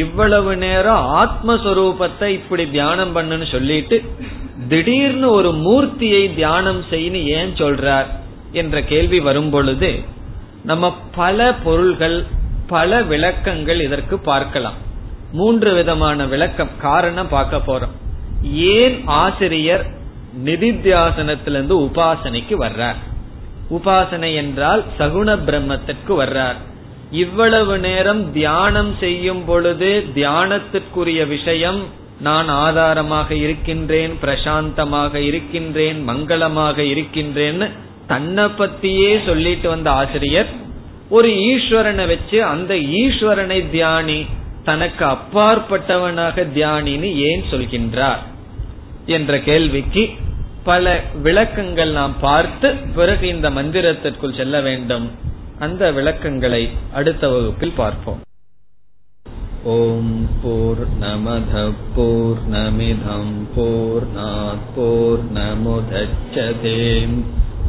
இவ்வளவு நேரம் ஆத்மஸ்வரூபத்தை இப்படி தியானம் பண்ணுன்னு சொல்லிட்டு திடீர்னு ஒரு மூர்த்தியை தியானம் செய்யு ஏன் சொல்றார் என்ற கேள்வி வரும் பொழுது நம்ம பல பொருள்கள் பல விளக்கங்கள் இதற்கு பார்க்கலாம். மூன்று விதமான விளக்கம் காரணம் பார்க்க போறோம். ஏன் ஆசிரியர் நிதித்தியாசனத்திலிருந்து உபாசனைக்கு வர்றார், உபாசனை என்றால் சகுண பிரம்மத்திற்கு வர்றார். இவ்வளவு நேரம் தியானம் செய்யும் பொழுது தியானத்திற்குரிய விஷயம் நான் ஆதாரமாக இருக்கின்றேன், பிரசாந்தமாக இருக்கின்றேன், மங்களமாக இருக்கின்றேன், தன்னை பத்தியே சொல்லிட்டு வந்த ஆசிரியர் ஒரு ஈஸ்வரனை வச்சு அந்த ஈஸ்வரனை தியானி, தனக்கு அப்பாற்பட்டவனாக தியானின்னு ஏன் சொல்கின்றார் என்ற கேள்விக்கு பல விளக்கங்கள் நாம் பார்த்து பிறகு இந்த மந்திரத்திற்குள் செல்ல வேண்டும். அந்த விளக்கங்களை அடுத்த வகுப்பில் பார்ப்போம். ஓம் பூர்ணமத பூர்ணமிதம் பூர்ணாத் பூர்ணமுதச்யதே